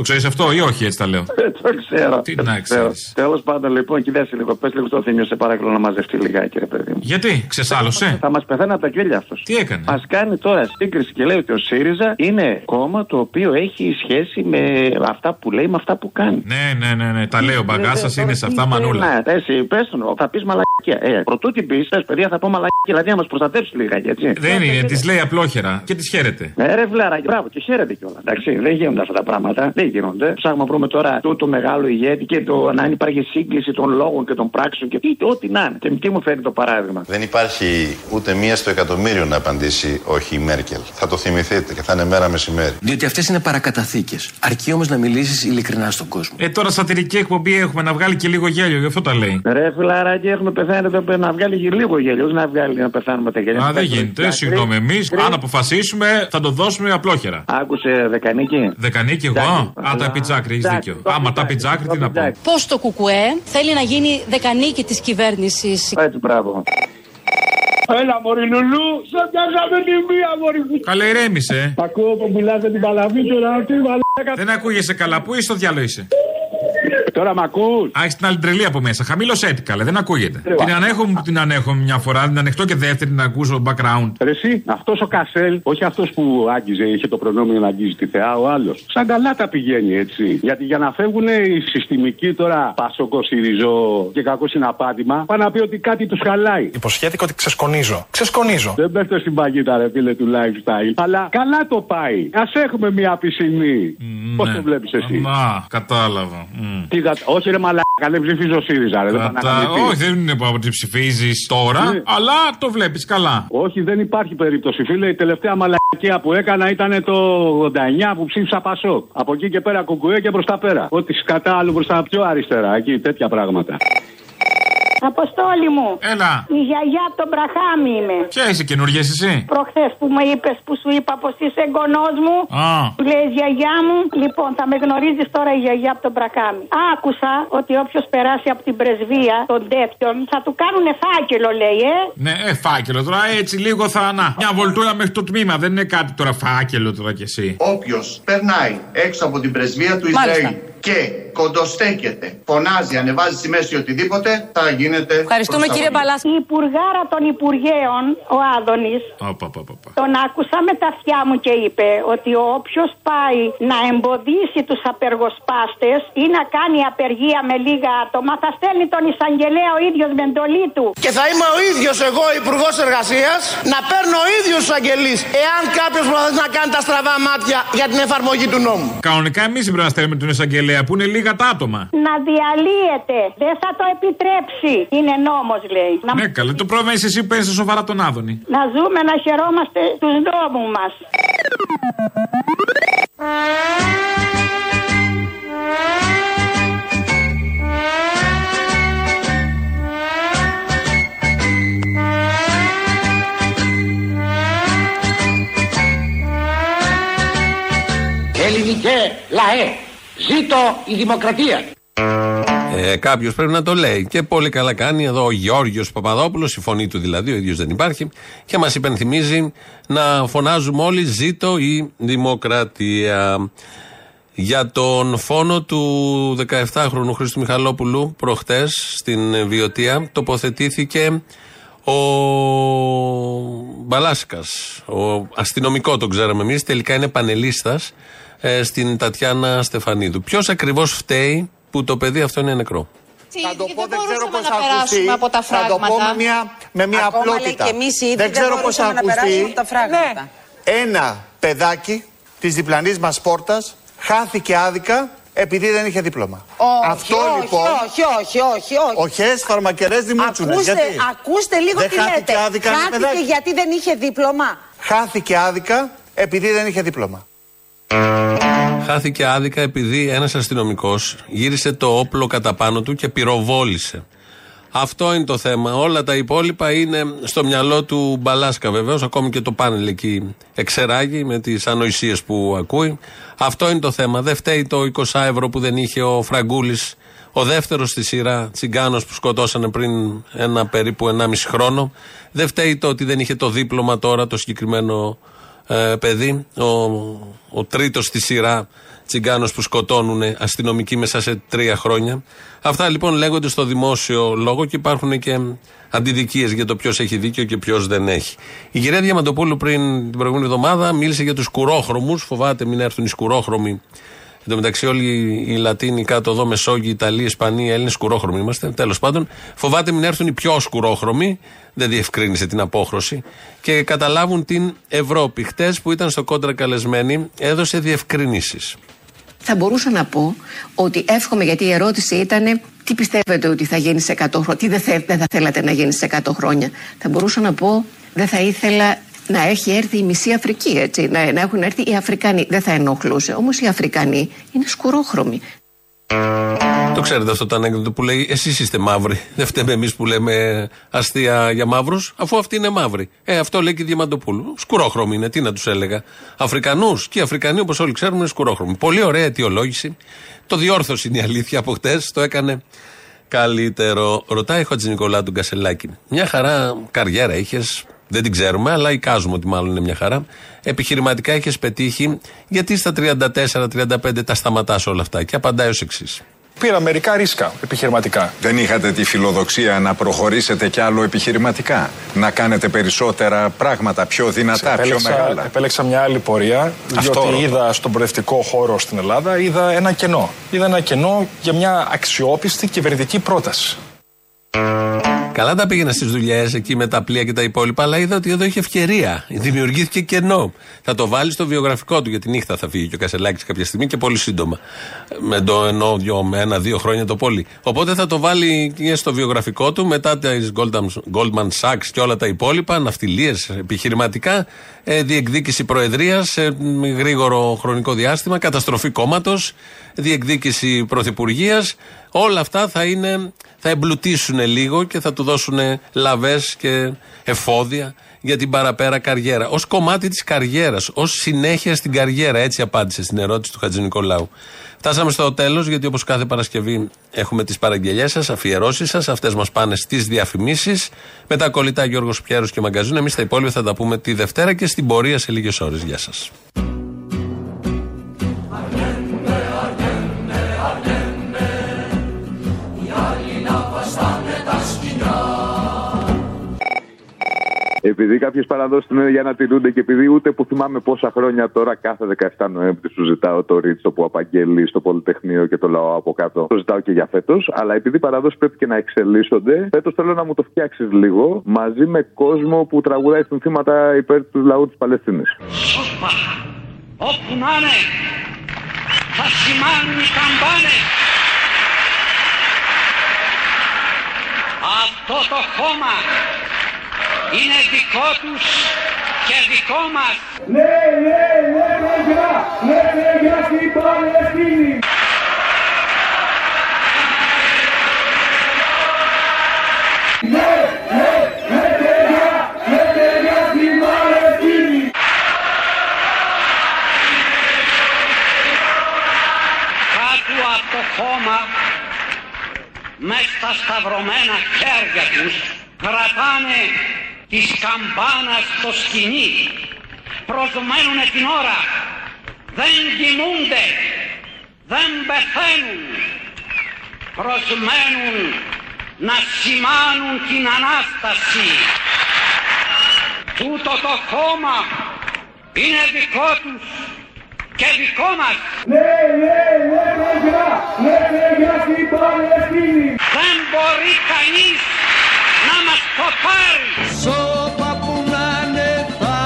Το ξέρεις αυτό ή όχι, έτσι τα λέω. Δεν το ξέρω. Τι να ξέρεις. Τέλος πάντων, λοιπόν, κοιτάξτε λίγο. Πες λίγο στο Θήμιο, σε παρακαλώ να μαζευτεί λιγάκι, ρε παιδί μου. Γιατί, ξεσάλωσε. Θα μας πεθάνει από τα κέλια αυτός. Τι έκανε. Μας κάνει τώρα σύγκριση και λέει ότι ο ΣΥΡΙΖΑ είναι κόμμα το οποίο έχει σχέση με αυτά που λέει, με αυτά που κάνει. Ναι. Τα λέει ο μπαγκάς είναι σε αυτά μανούλα. Εσύ πες τον, θα πεις μαλακία. Πρωτού την πεις, παιδιά, θα πω μαλακία, δηλαδή να μας προστατεύσει λιγάκι, έτσι. Δεν είναι, τη λέει απλόχερα και τη χαίρεται. Ρε βλάρα, μπράβο, και χαίρεται κιόλα. Εντάξει, δεν γίνονται αυτά τα πράγματα. Δεν γίνονται. Ψάχνουμε να βρούμε τώρα το μεγάλο ηγέτη και το να υπάρχει σύγκληση των λόγων και των πράξεων και ό,τι να είναι. Και τι μου φέρνει το παράδειγμα. Δεν υπάρχει ούτε μία στο εκατομμύριο να απαντήσει όχι η Μέρκελ. Θα το θυμηθείτε και θα είναι μέρα μεσημέρι. Διότι αυτές είναι παρακαταθήκες. Αρκεί όμως να μιλήσεις ειλικρινά στον κόσμο. Τώρα σατυρική εκπομπή έχουμε, να βγάλει και λίγο γέλιο, γι' αυτό τα λέει. Ρε φιλαράκι, έχουμε πεθάνει να βγάλει και λίγο γέλιο. Να βγάλει να πεθάνουμε τα γέλια. Α, δεν γίνεται. Συγγνώμη, εμείς αν αποφασίσουμε θα το δώσουμε απλόχερα. Άκουσε Δεκανίκη. Δεκανίκη, εγώ. Α, τα πιτζάκρι, έχεις δίκιο. Άμα τα πιτζάκρι, τι να πω. Πώς το κουκουέ θέλει να γίνει Δεκανίκη της κυβέρνησης. Έτσι, μπράβο. Έλα, μωρή Λουλού, σε πιάσαμε τη μία, μωρή. Καλέ, ηρέμησε. Ακούω που μιλάτε την παλαβή τώρα, τι μαλάκα. Δεν ακούγεσαι καλά, πού είσαι, στο διάλογο είσαι. Τώρα μ' ακούς. Α, έχεις την άλλη τρελή από μέσα. Χαμήλωσέ την, καλέ, δεν ακούγεται. Ρε, την ανέχομαι μια φορά, την ανεχτώ και δεύτερη να ακούσω background. Ρε εσύ, αυτός ο Κασέλ, όχι αυτός που άγγιζε, είχε το προνόμιο να αγγίζει τη θεά, ο άλλος. Σαν καλά τα πηγαίνει έτσι. Γιατί για να φεύγουν οι συστημικοί τώρα, πασόκο, σιριζό και κακό συναπάτημα, πάνε να πει ότι κάτι τους χαλάει. Υποσχέθηκα ότι ξεσκονίζω. Ξεσκονίζω. Δεν πέφτω στην παγίδα, ρε φίλε του lifestyle. Αλλά καλά το πάει. Ας έχουμε μια πισινή. Πώς το βλέπεις εσύ. Να, κατάλαβα. Όχι, ρε μαλάκα, δεν ψηφίζω ΣΥΡΙΖΑ, ρε. Όχι, δεν είναι που ψηφίζεις τώρα, αλλά το βλέπεις καλά. Όχι, δεν υπάρχει περίπτωση, φίλε. Η τελευταία μαλακία που έκανα ήταν το 89 που ψήφισα Πασόκ. Από εκεί και πέρα κουκουέ και μπροστά πέρα. Ό,τι σκατά άλλο μπροστά πιο αριστερά, εκεί τέτοια πράγματα. Αποστόλη μου. Έλα. Η γιαγιά από τον Μπραχάμι είμαι. Ποια είσαι, καινούργια εσύ? Προχθές που με είπες, που σου είπα πως είσαι εγγονός μου. Του λέει γιαγιά μου. Λοιπόν, θα με γνωρίζεις τώρα η γιαγιά από τον Μπραχάμι. Άκουσα ότι όποιος περάσει από την πρεσβεία των τέτοιων θα του κάνουνε φάκελο, λέει, Ναι, φάκελο τώρα έτσι λίγο θα ανά. Μια βολτούρα μέχρι το τμήμα. Δεν είναι κάτι τώρα φάκελο τώρα κι εσύ. Όποιος περνάει έξω από την πρεσβεία του Ισραήλ και κοντοστέκεται, φωνάζει, ανεβάζει στη μέση οτιδήποτε, θα γίνεται. Ευχαριστούμε κύριε Παλάση. Η υπουργάρα των Υπουργέων, ο Άδωνης, τον άκουσα με τα αυτιά μου και είπε ότι όποιος πάει να εμποδίσει τους απεργοσπάστες ή να κάνει απεργία με λίγα άτομα, θα στέλνει τον εισαγγελέα ο ίδιος με εντολή του. Και θα είμαι ο ίδιος εγώ υπουργός εργασίας, να παίρνω ο ίδιος εισαγγελείς, εάν κάποιος προσπαθεί να κάνει τα στραβά μάτια για την εφαρμογή του νόμου. Κανονικά εμείς πρέπει να στέλνουμε τον εισαγγελέα. Που είναι λίγα τα άτομα. Να διαλύεται. Δεν θα το επιτρέψει. Είναι νόμος, λέει. Ναι, καλά. Το πρόβλημα είσαι εσύ που παίρνεις σοβαρά τον Άδωνη. Να ζούμε, να χαιρόμαστε τους νόμους μας. Ελληνικέ λαέ, ζήτω η δημοκρατία! Κάποιος πρέπει να το λέει και πολύ καλά κάνει εδώ ο Γιώργος Παπαδόπουλος, η φωνή του δηλαδή, ο ίδιος δεν υπάρχει, και μας υπενθυμίζει να φωνάζουμε όλοι ζήτω η δημοκρατία. Για τον φόνο του 17χρονου Χρήστου Μιχαλόπουλου προχτές στην Βιωτία τοποθετήθηκε ο Μπαλάσικας, ο αστυνομικό τον ξέραμε εμείς, τελικά είναι πανελίστας, στην Τατιάνα Στεφανίδου. Ποιος ακριβώς φταίει που το παιδί αυτό είναι νεκρό? Θα το πω, δεν ξέρω πώς θα ακουστεί. Θα το πω με μια απλότητα. Δεν ξέρω πώς θα ακουστεί. Ένα παιδάκι της διπλανής μας πόρτας χάθηκε άδικα επειδή δεν είχε δίπλωμα. Αυτό λοιπόν. Όχι. Οχές, φαρμακερές δημούτσουνες. Ακούστε λίγο τι λέτε. Χάθηκε γιατί δεν είχε δίπλωμα. Χάθηκε άδικα επειδή δεν είχε δίπλωμα. Χάθηκε άδικα επειδή ένας αστυνομικός γύρισε το όπλο κατά πάνω του και πυροβόλησε. Αυτό είναι το θέμα. Όλα τα υπόλοιπα είναι στο μυαλό του Μπαλάσκα βεβαίως. Ακόμη και το πάνελ εκεί εξεράγει με τις ανοησίες που ακούει. Αυτό είναι το θέμα. Δεν φταίει το 20 ευρώ που δεν είχε ο Φραγκούλης, ο δεύτερος στη σειρά τσιγκάνος που σκοτώσανε πριν περίπου 1,5 χρόνο. Δεν φταίει το ότι δεν είχε το δίπλωμα τώρα το συγκεκριμένο παιδί, ο τρίτος στη σειρά τσιγκάνος που σκοτώνουν αστυνομικοί μέσα σε 3 χρόνια. Αυτά λοιπόν λέγονται στο δημόσιο λόγο και υπάρχουν και αντιδικίες για το ποιος έχει δίκιο και ποιος δεν έχει. Η κυρία Διαμαντοπούλου πριν την προηγούμενη εβδομάδα μίλησε για τους σκουρόχρωμους. Φοβάται μην έρθουν οι σκουρόχρωμοι. Εν τω μεταξύ, όλοι οι Λατίνοι κάτω εδώ, Μεσόγειοι, Ιταλοί, Ισπανοί, Έλληνες, σκουρόχρωμοι είμαστε. Τέλος πάντων, φοβάται μην έρθουν οι πιο σκουρόχρωμοι, δεν διευκρίνησε την απόχρωση, και καταλάβουν την Ευρώπη. Χτες που ήταν στο Κόντρα καλεσμένη, έδωσε διευκρινήσεις. Θα μπορούσα να πω ότι εύχομαι, γιατί η ερώτηση ήταν τι πιστεύετε ότι θα γίνει σε 100 χρόνια, τι δεν θα θέλατε να γίνει σε 100 χρόνια. Θα μπορούσα να πω δεν θα ήθελα να έχει έρθει η μισή Αφρική, έτσι, να έχουν έρθει οι Αφρικανοί. Δεν θα ενοχλούσε, όμως οι Αφρικανοί είναι σκουρόχρωμοι. Το ξέρετε αυτό το ανέκδοτο που λέει εσείς είστε μαύροι, δεν φταίμε εμείς που λέμε αστεία για μαύρους, αφού αυτοί είναι μαύροι. Αυτό λέει και η Διαμαντοπούλου. Σκουρόχρωμοι είναι, τι να τους έλεγα. Αφρικανούς, και οι Αφρικανοί όπως όλοι ξέρουμε είναι σκουρόχρωμοι. Πολύ ωραία αιτιολόγηση. Το διόρθωσε είναι η αλήθεια από χτες, το έκανε καλύτερο. Ρωτάει ο Χατζηνικολάου τον Κασελάκη. Μια χαρά καριέρα είχες. Δεν την ξέρουμε, αλλά εικάζουμε ότι μάλλον είναι μια χαρά. Επιχειρηματικά έχεις πετύχει, γιατί στα 34-35 τα σταματάς όλα αυτά? Και απαντάει ως εξής. Πήρα μερικά ρίσκα επιχειρηματικά. Δεν είχατε τη φιλοδοξία να προχωρήσετε κι άλλο επιχειρηματικά? Να κάνετε περισσότερα πράγματα, πιο δυνατά, πιο μεγάλα? Επέλεξα μια άλλη πορεία, διότι είδα στον προευτικό χώρο στην Ελλάδα, είδα ένα κενό. Είδα ένα κενό για μια αξιόπιστη κυβερνητική πρόταση. Καλά τα πήγαινα στις δουλειές εκεί με τα πλοία και τα υπόλοιπα, αλλά είδα ότι εδώ είχε ευκαιρία. Δημιουργήθηκε κενό. Θα το βάλει στο βιογραφικό του, γιατί νύχτα θα φύγει και ο Κασελάκης κάποια στιγμή και πολύ σύντομα. Με το εννοώ 1-2 χρόνια το πολύ. Οπότε θα το βάλει και στο βιογραφικό του μετά τις Goldman Sachs και όλα τα υπόλοιπα, ναυτιλίες, επιχειρηματικά, διεκδίκηση προεδρίας σε γρήγορο χρονικό διάστημα, καταστροφή κόμματος, διεκδίκηση πρωθυπουργίας. Όλα αυτά θα εμπλουτίσουν λίγο και θα του δώσουν λαβές και εφόδια για την παραπέρα καριέρα. Ως κομμάτι της καριέρας, ως συνέχεια στην καριέρα. Έτσι απάντησε στην ερώτηση του Χατζηνικολάου. Φτάσαμε στο τέλος, γιατί όπως κάθε Παρασκευή έχουμε τις παραγγελιές σας, αφιερώσεις σας. Αυτές μας πάνε στις διαφημίσεις. Μετά κολλητά Γιώργος Πιέρος και Μαγκαζίνο. Εμείς τα υπόλοιπα θα τα πούμε τη Δευτέρα και στην πορεία σε λίγες ώρες. Γεια σας. Επειδή κάποιες παραδόσεις είναι για να τηρούνται και επειδή ούτε που θυμάμαι πόσα χρόνια τώρα κάθε 17 Νοέμβρη σου ζητάω το ρίτσο που απαγγέλει στο Πολυτεχνείο και το λαό από κάτω, το ζητάω και για φέτος. Αλλά επειδή οι παραδόσεις πρέπει και να εξελίσσονται, φέτος θέλω να μου το φτιάξεις λίγο μαζί με κόσμο που τραγουδάει συνθήματα υπέρ του λαού της Παλαιστίνης. Όπα, όπου να είναι, θα σημάνουν οι καμπάνες. Αυτό το χώμα είναι δικό τους και δικό μας. Ναι, ναι, ναι, ναι, γεια! Ναι, ναι, γεια στην Παλαιστίνη! Ναι, ναι, ναι, γεια! Ναι, γεια στην Παλαιστίνη! Κάτω από το χώμα, μέσα στα σταυρωμένα χέρια τους, κρατάνε της καμπάνας στο σκηνή, προσμένουνε την ώρα, δεν κοιμούνται, δεν πεθαίνουν, προσμένουν να σημάνουν την Ανάσταση. Τούτο το χώμα είναι δικό τους και δικό μας. Ναι, ναι, ναι, ναι, ναι, ναι, γεια στην Παλαιστίνη. Δεν μπορεί κανείς να μας το πάρει. Σώπα που να είναι θα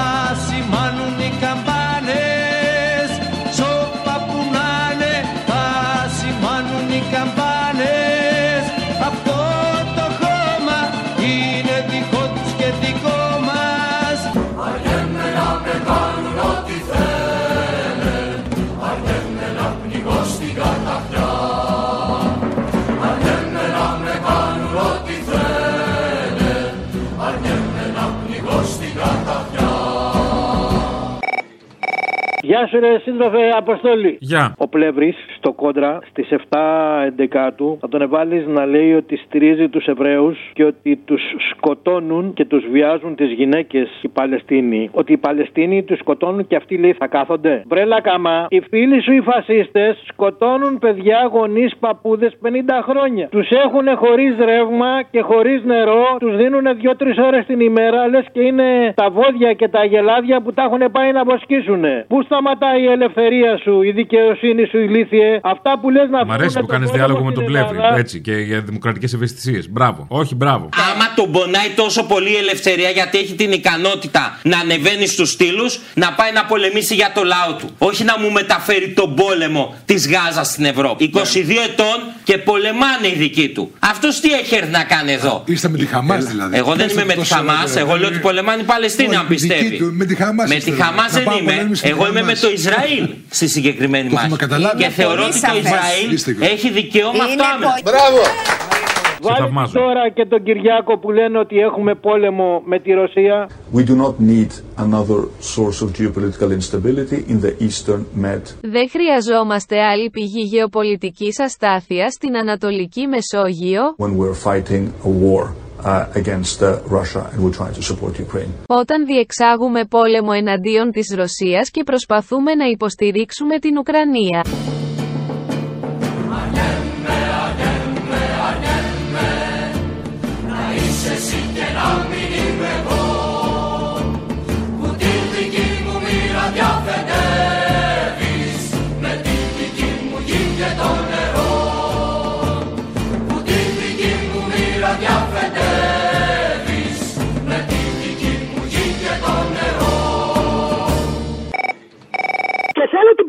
σημάνουν οι καμπάνες. Σώπα που να είναι θα σημάνουν οι καμπάνες. Αυτό το χώμα είναι δικό τους και δικό μας. Αρχέμαι να πετάνουν ό,τι θέλε. Αρχέμαι να πνιγώ στην καταφιά. Αρχέμαι να με κάνουν ό,τι θέλε. Argentina. Γεια σου, ρε σύντροφε Αποστόλη. Γεια. Ο Πλεύρης στο κόντρα στις 7-11 του θα τον βάλεις να λέει ότι στηρίζει τους Εβραίους και ότι τους σκοτώνουν και τους βιάζουν τις γυναίκες οι Παλαιστίνοι. Ότι οι Παλαιστίνοι τους σκοτώνουν και αυτοί λέει θα κάθονται. Μπρέλα καμά, οι φίλοι σου οι φασίστες σκοτώνουν παιδιά, γονείς, παππούδες 50 χρόνια. Τους έχουνε χωρίς ρεύμα και χωρίς νερό, τους δίνουνε 2-3 ώρες την ημέρα, λες και είναι τα βόδια και τα γελάδια που τα έχουν πάει να βοσκήσουνε. Πού σταματάει η ελευθερία σου, η δικαιοσύνη σου, ηλίθιε, αυτά που λες να βγουν. Μ' αρέσει που κάνεις διάλογο με τον Πλεύρη, έτσι, και για δημοκρατικές ευαισθησίες. Μπράβο. Όχι, μπράβο. Άμα τον πονάει τόσο πολύ η ελευθερία, γιατί έχει την ικανότητα να ανεβαίνει στους στήλους, να πάει να πολεμήσει για το λαό του. Όχι να μου μεταφέρει τον πόλεμο της Γάζας στην Ευρώπη. 22 ετών και πολεμάνε οι δικοί του. Αυτός τι έχει έρθει να κάνει εδώ. Είστε με τη Χαμάς δηλαδή. Εγώ δεν είμαι με τη Χαμάς. Εγώ λέω ότι πολεμάνε οι Παλαιστίνοι, αν πιστεύει. Με τη Χαμάς δεν είμαι. Εγώ είμαι με το Ισραήλ στη συγκεκριμένη μας. Και θεωρώ ότι το Ισραήλ έχει δικαίωμα αυτοάμυνας. Μπράβο! Βάλει τώρα και τον Κυριάκο που λένε ότι έχουμε πόλεμο με τη Ρωσία. We do not need another source of geopolitical instability in the Eastern Med. Δεν χρειαζόμαστε άλλη πηγή γεωπολιτικής αστάθειας στην Ανατολική Μεσόγειο. When we're fighting a war against Russia and we try to support Ukraine. Όταν διεξάγουμε πόλεμο εναντίον της Ρωσίας και προσπαθούμε να υποστηρίξουμε την Ουκρανία.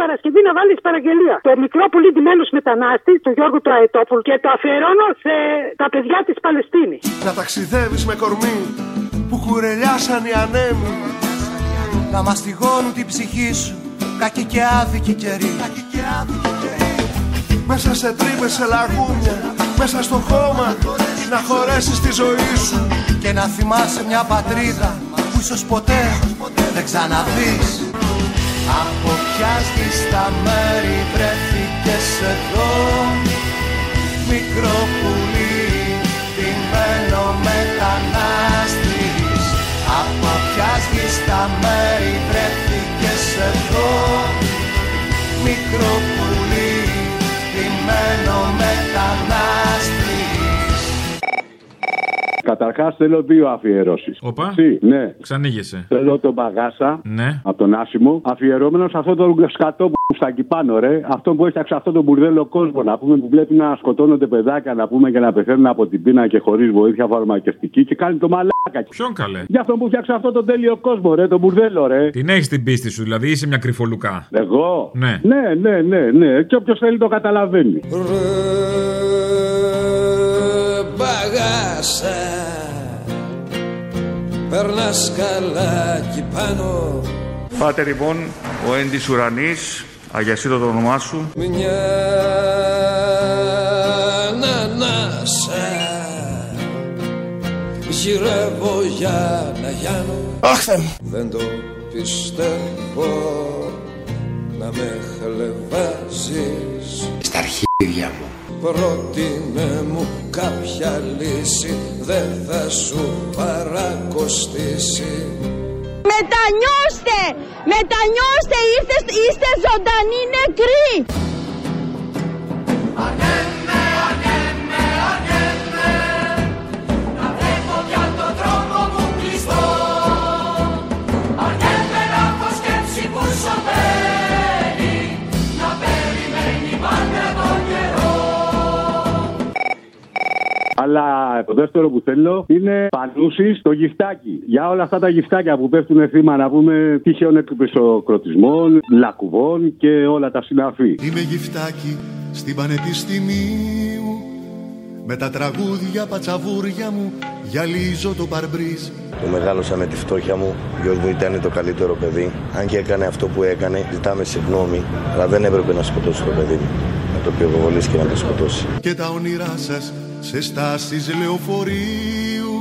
Παρασκευή να βάλεις παραγγελία. Το μικρό πουλί ντυμένος μετανάστης του Γιώργου του Αετόπουλου και το αφιερώνω σε τα παιδιά της Παλαιστίνης. Να ταξιδεύεις με κορμί που κουρελιάσαν οι ανέμοι. Να μαστιγώνουν την ψυχή σου κακή και άδικη καιρή. Μέσα σε τρύπες, σε λαγούνια, μέσα στο χώμα να χωρέσεις τη ζωή σου. Και να θυμάσαι μια πατρίδα που ίσως ποτέ δεν ξαναδείς. Από ποια στα μέρη βρέθηκες εδώ, μικρό πουλί, ντυμένο μετανάστης. Από ποια στα μέρη βρέθηκες εδώ, μικρό πουλί, ντυμένο μετανάστης. Καταρχάς θέλω δύο αφιερώσεις. Οπα, ναι. Ξανήγεσαι. Θέλω τον Παγάσα, ναι, από τον Άσιμο, αφιερώμενο σε αυτό το σκατό που στα κυπάνω, ρε. Αυτό που έφτιαξε αυτό το μπουρδέλο κόσμο, να πούμε, που βλέπει να σκοτώνονται παιδάκια, να πούμε, και να πεθαίνουν από την πείνα και χωρίς βοήθεια φαρμακευτική, και κάνει το μαλά. Ποιον καλέ? Για αυτόν που φτιάξε αυτό τον τέλειο κόσμο, ρε, τον μπουρδέλο, ρε. Την έχεις την πίστη σου, δηλαδή είσαι μια κρυφολουκά. Εγώ? Ναι. Ναι. Και όποιος θέλει το καταλαβαίνει. Παγάσα, περνάς καλά κι πάνω. Πάτε λοιπόν, ο εν της ουρανής, αγιασίτω το όνομά σου. Μια ανανάσα, γυρεύω για να γιάνω. Άχθε μου! Δεν το πιστεύω να με χλεβάζεις. Στα αρχίδια μου. Πρότεινε μου κάποια λύση, δεν θα σου παρακοστήσει. Μετανιώστε! Μετανιώστε! Είστε ζωντανοί νεκροί! Ανέμε, ανέμε, ανέμε, να βλέπω πια τον τρόπο μου κλειστό. Ανέμε από σκέψη που σωπαίνει, να περιμένει πάντα τον καιρό. Αλλά το δεύτερο που θέλω είναι Πανούση το γυφτάκι. Για όλα αυτά τα γυφτάκια που πέφτουν θύμα, να πούμε, τυχαίων εκπαισοκροτισμών, λακκουβών και όλα τα συναφή. Είμαι γυφτάκι στην Πανεπιστημίου. Με τα τραγούδια πατσαβούρια μου γυαλίζω το παρμπρίζ. Το μεγάλωσα με τη φτώχεια μου. Ο γιος μου ήταν το καλύτερο παιδί. Αν και έκανε αυτό που έκανε, ζητάμε συγγνώμη. Αλλά δεν έπρεπε να σκοτώσει το παιδί μου. Να το πυροβολήσει και να το σκοτώσει. Και τα όνειρά σας σε στάσεις λεωφορείου,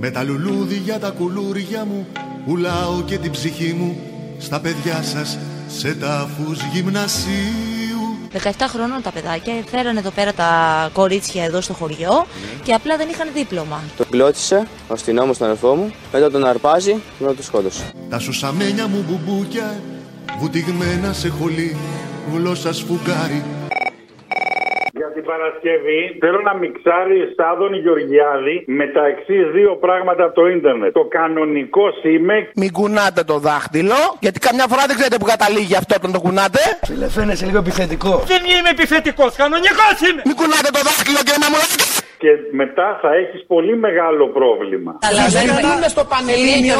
με τα λουλούδια τα κουλούρια μου πουλάω και την ψυχή μου στα παιδιά σας, σε τάφους γυμνασίου. 17 χρόνων τα παιδάκια φέρανε εδώ πέρα τα κορίτσια εδώ στο χωριό και απλά δεν είχαν δίπλωμα. Το πλώτησε ο αστυνόμο στον αδελφό μου, μετά τον αρπάζει και μετά το σκότωσε. Τα σουσαμένια μου μπουμπούκια βουτυγμένα σε χολή, γλώσσα σφουγγάρι. Για την Παρασκευή θέλω να μιξάρεις Άδωνη Γεωργιάδη με τα εξής δύο πράγματα από το ίντερνετ. Το κανονικό σήμε. Μην κουνάτε το δάχτυλο, γιατί καμιά φορά δεν ξέρετε που καταλήγει αυτό όταν το κουνάτε. Φίλε, φαίνεσαι λίγο επιθετικό. Δεν είμαι επιθετικός, κανονικός είμαι. Μην κουνάτε το δάχτυλο και να μου λέτε. Και μετά θα έχεις πολύ μεγάλο πρόβλημα. Αλλά δεν είμαι στο πανελλήνιο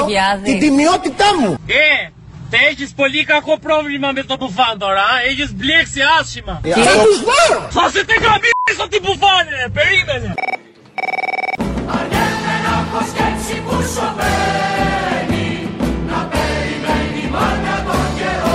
την τιμιότητά μου. Έχεις πολύ κακό πρόβλημα με το μπουφάν τώρα, έχεις μπλέξει άσχημα. Θα σε τεγραμμίσω την μπουφάν, περίμενε. Αριέται να έχω σκέψη που σοβαίνει, να περιμένει μάνα τον καιρό.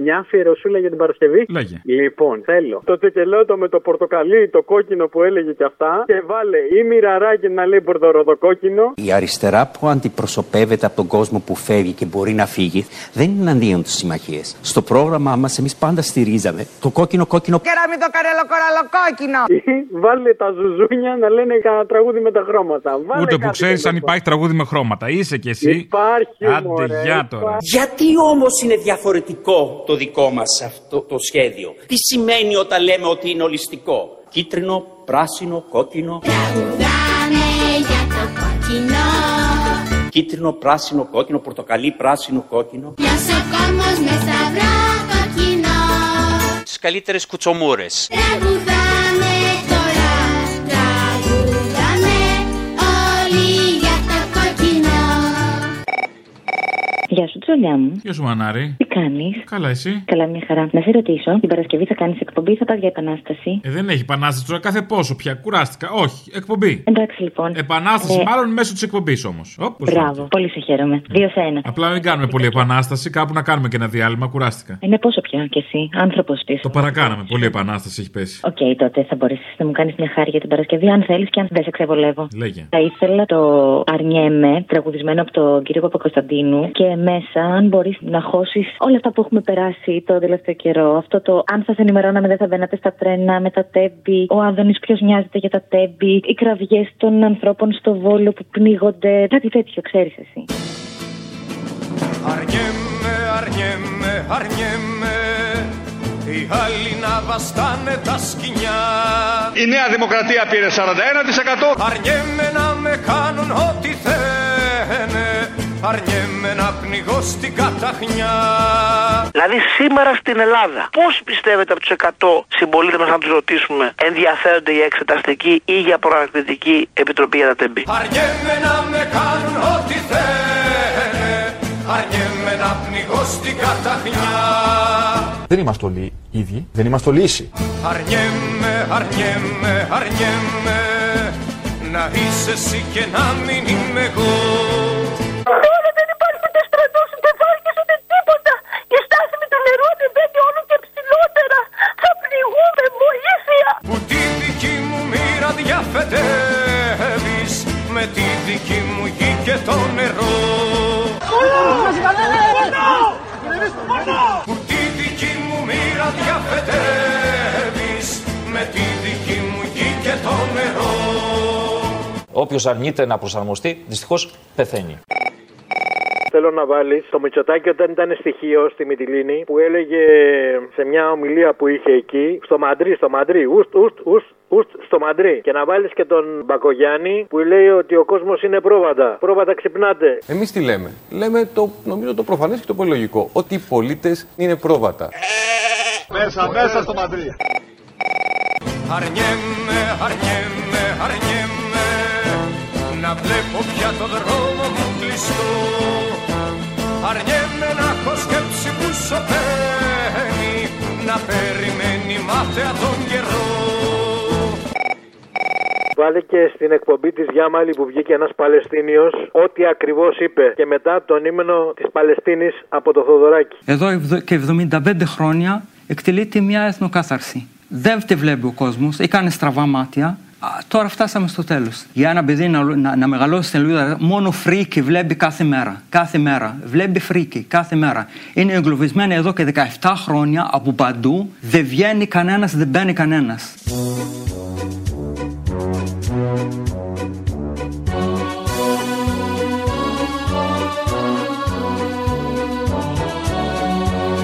Μια αφιερωσούλα για την Παρασκευή. Λέγε. Λοιπόν, θέλω το τσεκελώτο με το πορτοκαλί, το κόκκινο που έλεγε και αυτά. Και βάλε ή μοιραράκι να λέει πορτοροδοκόκκινο. Η αριστερά που αντιπροσωπεύεται από τον κόσμο που φεύγει και μπορεί να φύγει, δεν είναι αντίον τη συμμαχία. Στο πρόγραμμά μα, εμεί πάντα στηρίζαμε το κόκκινο. Κεράμι το καρελοκοραλοκόκκινο. Ή βάλε τα ζουζούνια να λένε κανένα τραγούδι με τα χρώματα. Βάλε ούτε που ξέρει αν υπάρχει τραγούδι με χρώματα. Είσαι κι εσύ. Υπάρχει. Άντε, για τώρα. Γιατί όμω είναι διαφορετικό το δικό μας αυτό το σχέδιο? Τι σημαίνει όταν λέμε ότι είναι ολιστικό? Κίτρινο, πράσινο, κόκκινο. Τραγουδάμε για το κόκκινο. Κίτρινο, πράσινο, κόκκινο, πορτοκαλί, πράσινο, κόκκινο. Νιασοκόμος με σταυρό κόκκινο. Τις καλύτερες κουτσομούρες. Τραγουδάμε τώρα, τραγουδάμε όλοι για το κόκκινο. Γεια σου, Τζολιά μου. Γεια σου, Μανάρη. Τι κάνεις? Καλά, εσύ? Καλά, μια χαρά. Να σε ρωτήσω, την Παρασκευή θα κάνεις εκπομπή ή θα πας για επανάσταση? Δεν έχει επανάσταση τώρα, κάθε πόσο πια. Κουράστηκα. Όχι, εκπομπή. Εντάξει, λοιπόν. Επανάσταση, μάλλον μέσω της εκπομπής όμως. Μπράβο, πολύ σε χαίρομαι. 2-1. Απλά μην κάνουμε πολύ επανάσταση, κάπου να κάνουμε και ένα διάλειμμα. Κουράστηκα. Είναι πόσο πια κι εσύ, άνθρωπος της. Το παρακάναμε, πολύ επανάσταση έχει πέσει. Οκ, τότε θα μπορέσεις να μου κάνεις μια χάρη για την Παρασκευή, αν θέλεις και αν δεν σε ξεβολεύω. Λέγε. Θα ήθελα το Αρνιέμαι, τραγουδισμένο από τον κύριο Παπακοσταντίνου και μέσα, αν μπορείς να χώσεις όλα αυτά που έχουμε περάσει το τελευταίο καιρό. Αυτό το αν σας ενημερώναμε δεν θα μπαίνατε στα τρένα με τα Τέμπη. Ο Άδωνης ποιος νοιάζεται για τα Τέμπη. Οι κραυγές των ανθρώπων στο Βόλο που πνίγονται. Κάτι τέτοιο, ξέρεις εσύ. Αρνιέμαι, αρνιέμαι, αρνιέμαι. Οι άλλοι να βαστάνε τα σκοινιά. Η Νέα Δημοκρατία πήρε 41%. Αρνιέμαι να με κάνουν ό,τι θένε. Αρνιέμαι να πνιγώ στην καταχνιά. Δηλαδή σήμερα στην Ελλάδα, πώς πιστεύετε από τους 100 συμπολίτες μας, να τους ρωτήσουμε, ενδιαφέρονται για εξεταστική ή για προανακριτική επιτροπή για τα Τέμπη? Αρνιέμαι να με κάνουν ό,τι θέλουν. Αρνιέμαι να πνιγώ στην καταχνιά. Δεν είμαστε όλοι ίδιοι, δεν είμαστε όλοι ίσοι. Αρνιέμαι, αρνιέμαι, αρνιέμαι να είσαι εσύ και να μην είμαι εγώ. Τώρα δεν υπάρχει ούτε στρατός, ούτε βάρκες, ούτε τίποτα. Και στάθμη του νερού ανεβαίνει όλο και ψηλότερα. Θα πνιγούμε, βοήθεια. Που τη δική μου μοίρα διαφετεύεις, με τη δική μου γη και το νερό. Που τη δική μου μοίρα διαφετεύεις, με τη δική μου γη και το νερό. Όποιος αρνείται να προσαρμοστεί, δυστυχώς πεθαίνει. Θέλω να βάλεις το Μητσοτάκη όταν ήταν στοιχείο στη Μυτιλήνη, που έλεγε σε μια ομιλία που είχε εκεί, στο Μαντρί, στο Μαντρί. Και να βάλεις και τον Μπακογιάννη που λέει ότι ο κόσμος είναι πρόβατα ξυπνάτε. Εμείς τι λέμε? Λέμε το, νομίζω, το προφανές και το πολύ λογικό, ότι οι πολίτες είναι πρόβατα. Μέσα στο Μαντρί. Αρνιέμαι να βλέπω πια το δρόμο μου κλειστό. Αρνιέμαι να έχω σκέψη που σωπαίνει, να περιμένει μάταια τον καιρό. Βάλε και στην εκπομπή της Γιάμαλη που βγήκε ένας Παλαιστίνιος ό,τι ακριβώς είπε. Και μετά τον ύμνο της Παλαιστίνης από το Θεοδωράκη. Εδώ και 75 χρόνια εκτελείται μια εθνοκάθαρση. Δεν τη βλέπει ο κόσμος, έκανε στραβά μάτια. Τώρα φτάσαμε στο τέλος. Για ένα παιδί να μεγαλώσει στην Ελβίδα, μόνο φρίκι βλέπει κάθε μέρα. Κάθε μέρα. Βλέπει φρίκι κάθε μέρα. Είναι εγκλωβισμένη εδώ και 17 χρόνια από παντού. Δεν βγαίνει κανένας, δεν μπαίνει κανένας.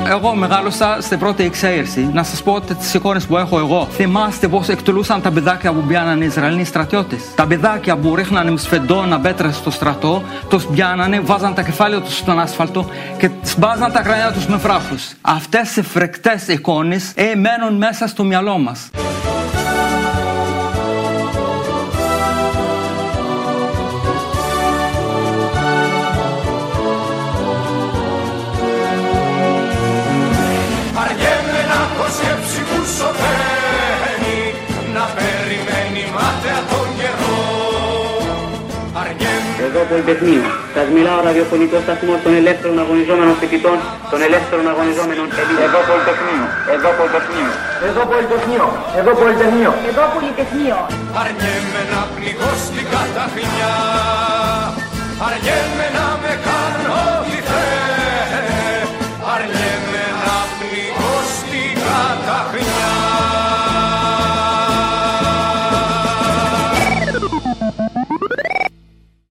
Εγώ μεγάλωσα στην πρώτη εξαίρεση. Να σας πω τις εικόνες που έχω εγώ. Θυμάστε πως εκτελούσαν τα παιδάκια που πιάνανε οι Ισραηλοί στρατιώτες. Τα παιδάκια που ρίχνανε με σφεντόνα πέτρες στο στρατό, τους πιάνανε, βάζαν τα κεφάλια τους στον άσφαλτο και σπάζαν τα κρανιά τους με φράφους. Αυτές οι φρικτές εικόνες μένουν μέσα στο μυαλό μας. Εδώ Πολυτεχνείο. Σας μιλάω ραδιοφωνικό σταθμό των ελεύθερων αγωνιζόμενων φοιτητών, των ελεύθερων αγωνιζόμενων Ελλήνων. Εδώ Πολυτεχνείο. Εδώ Πολυτεχνείο. Εδώ Πολυτεχνείο. Εδώ Πολυτεχνείο. Εδώ Πολυτεχνείο. Αργέμαι να πληγώ στην καταχρηνιά. Αργέμαι να με κάνω.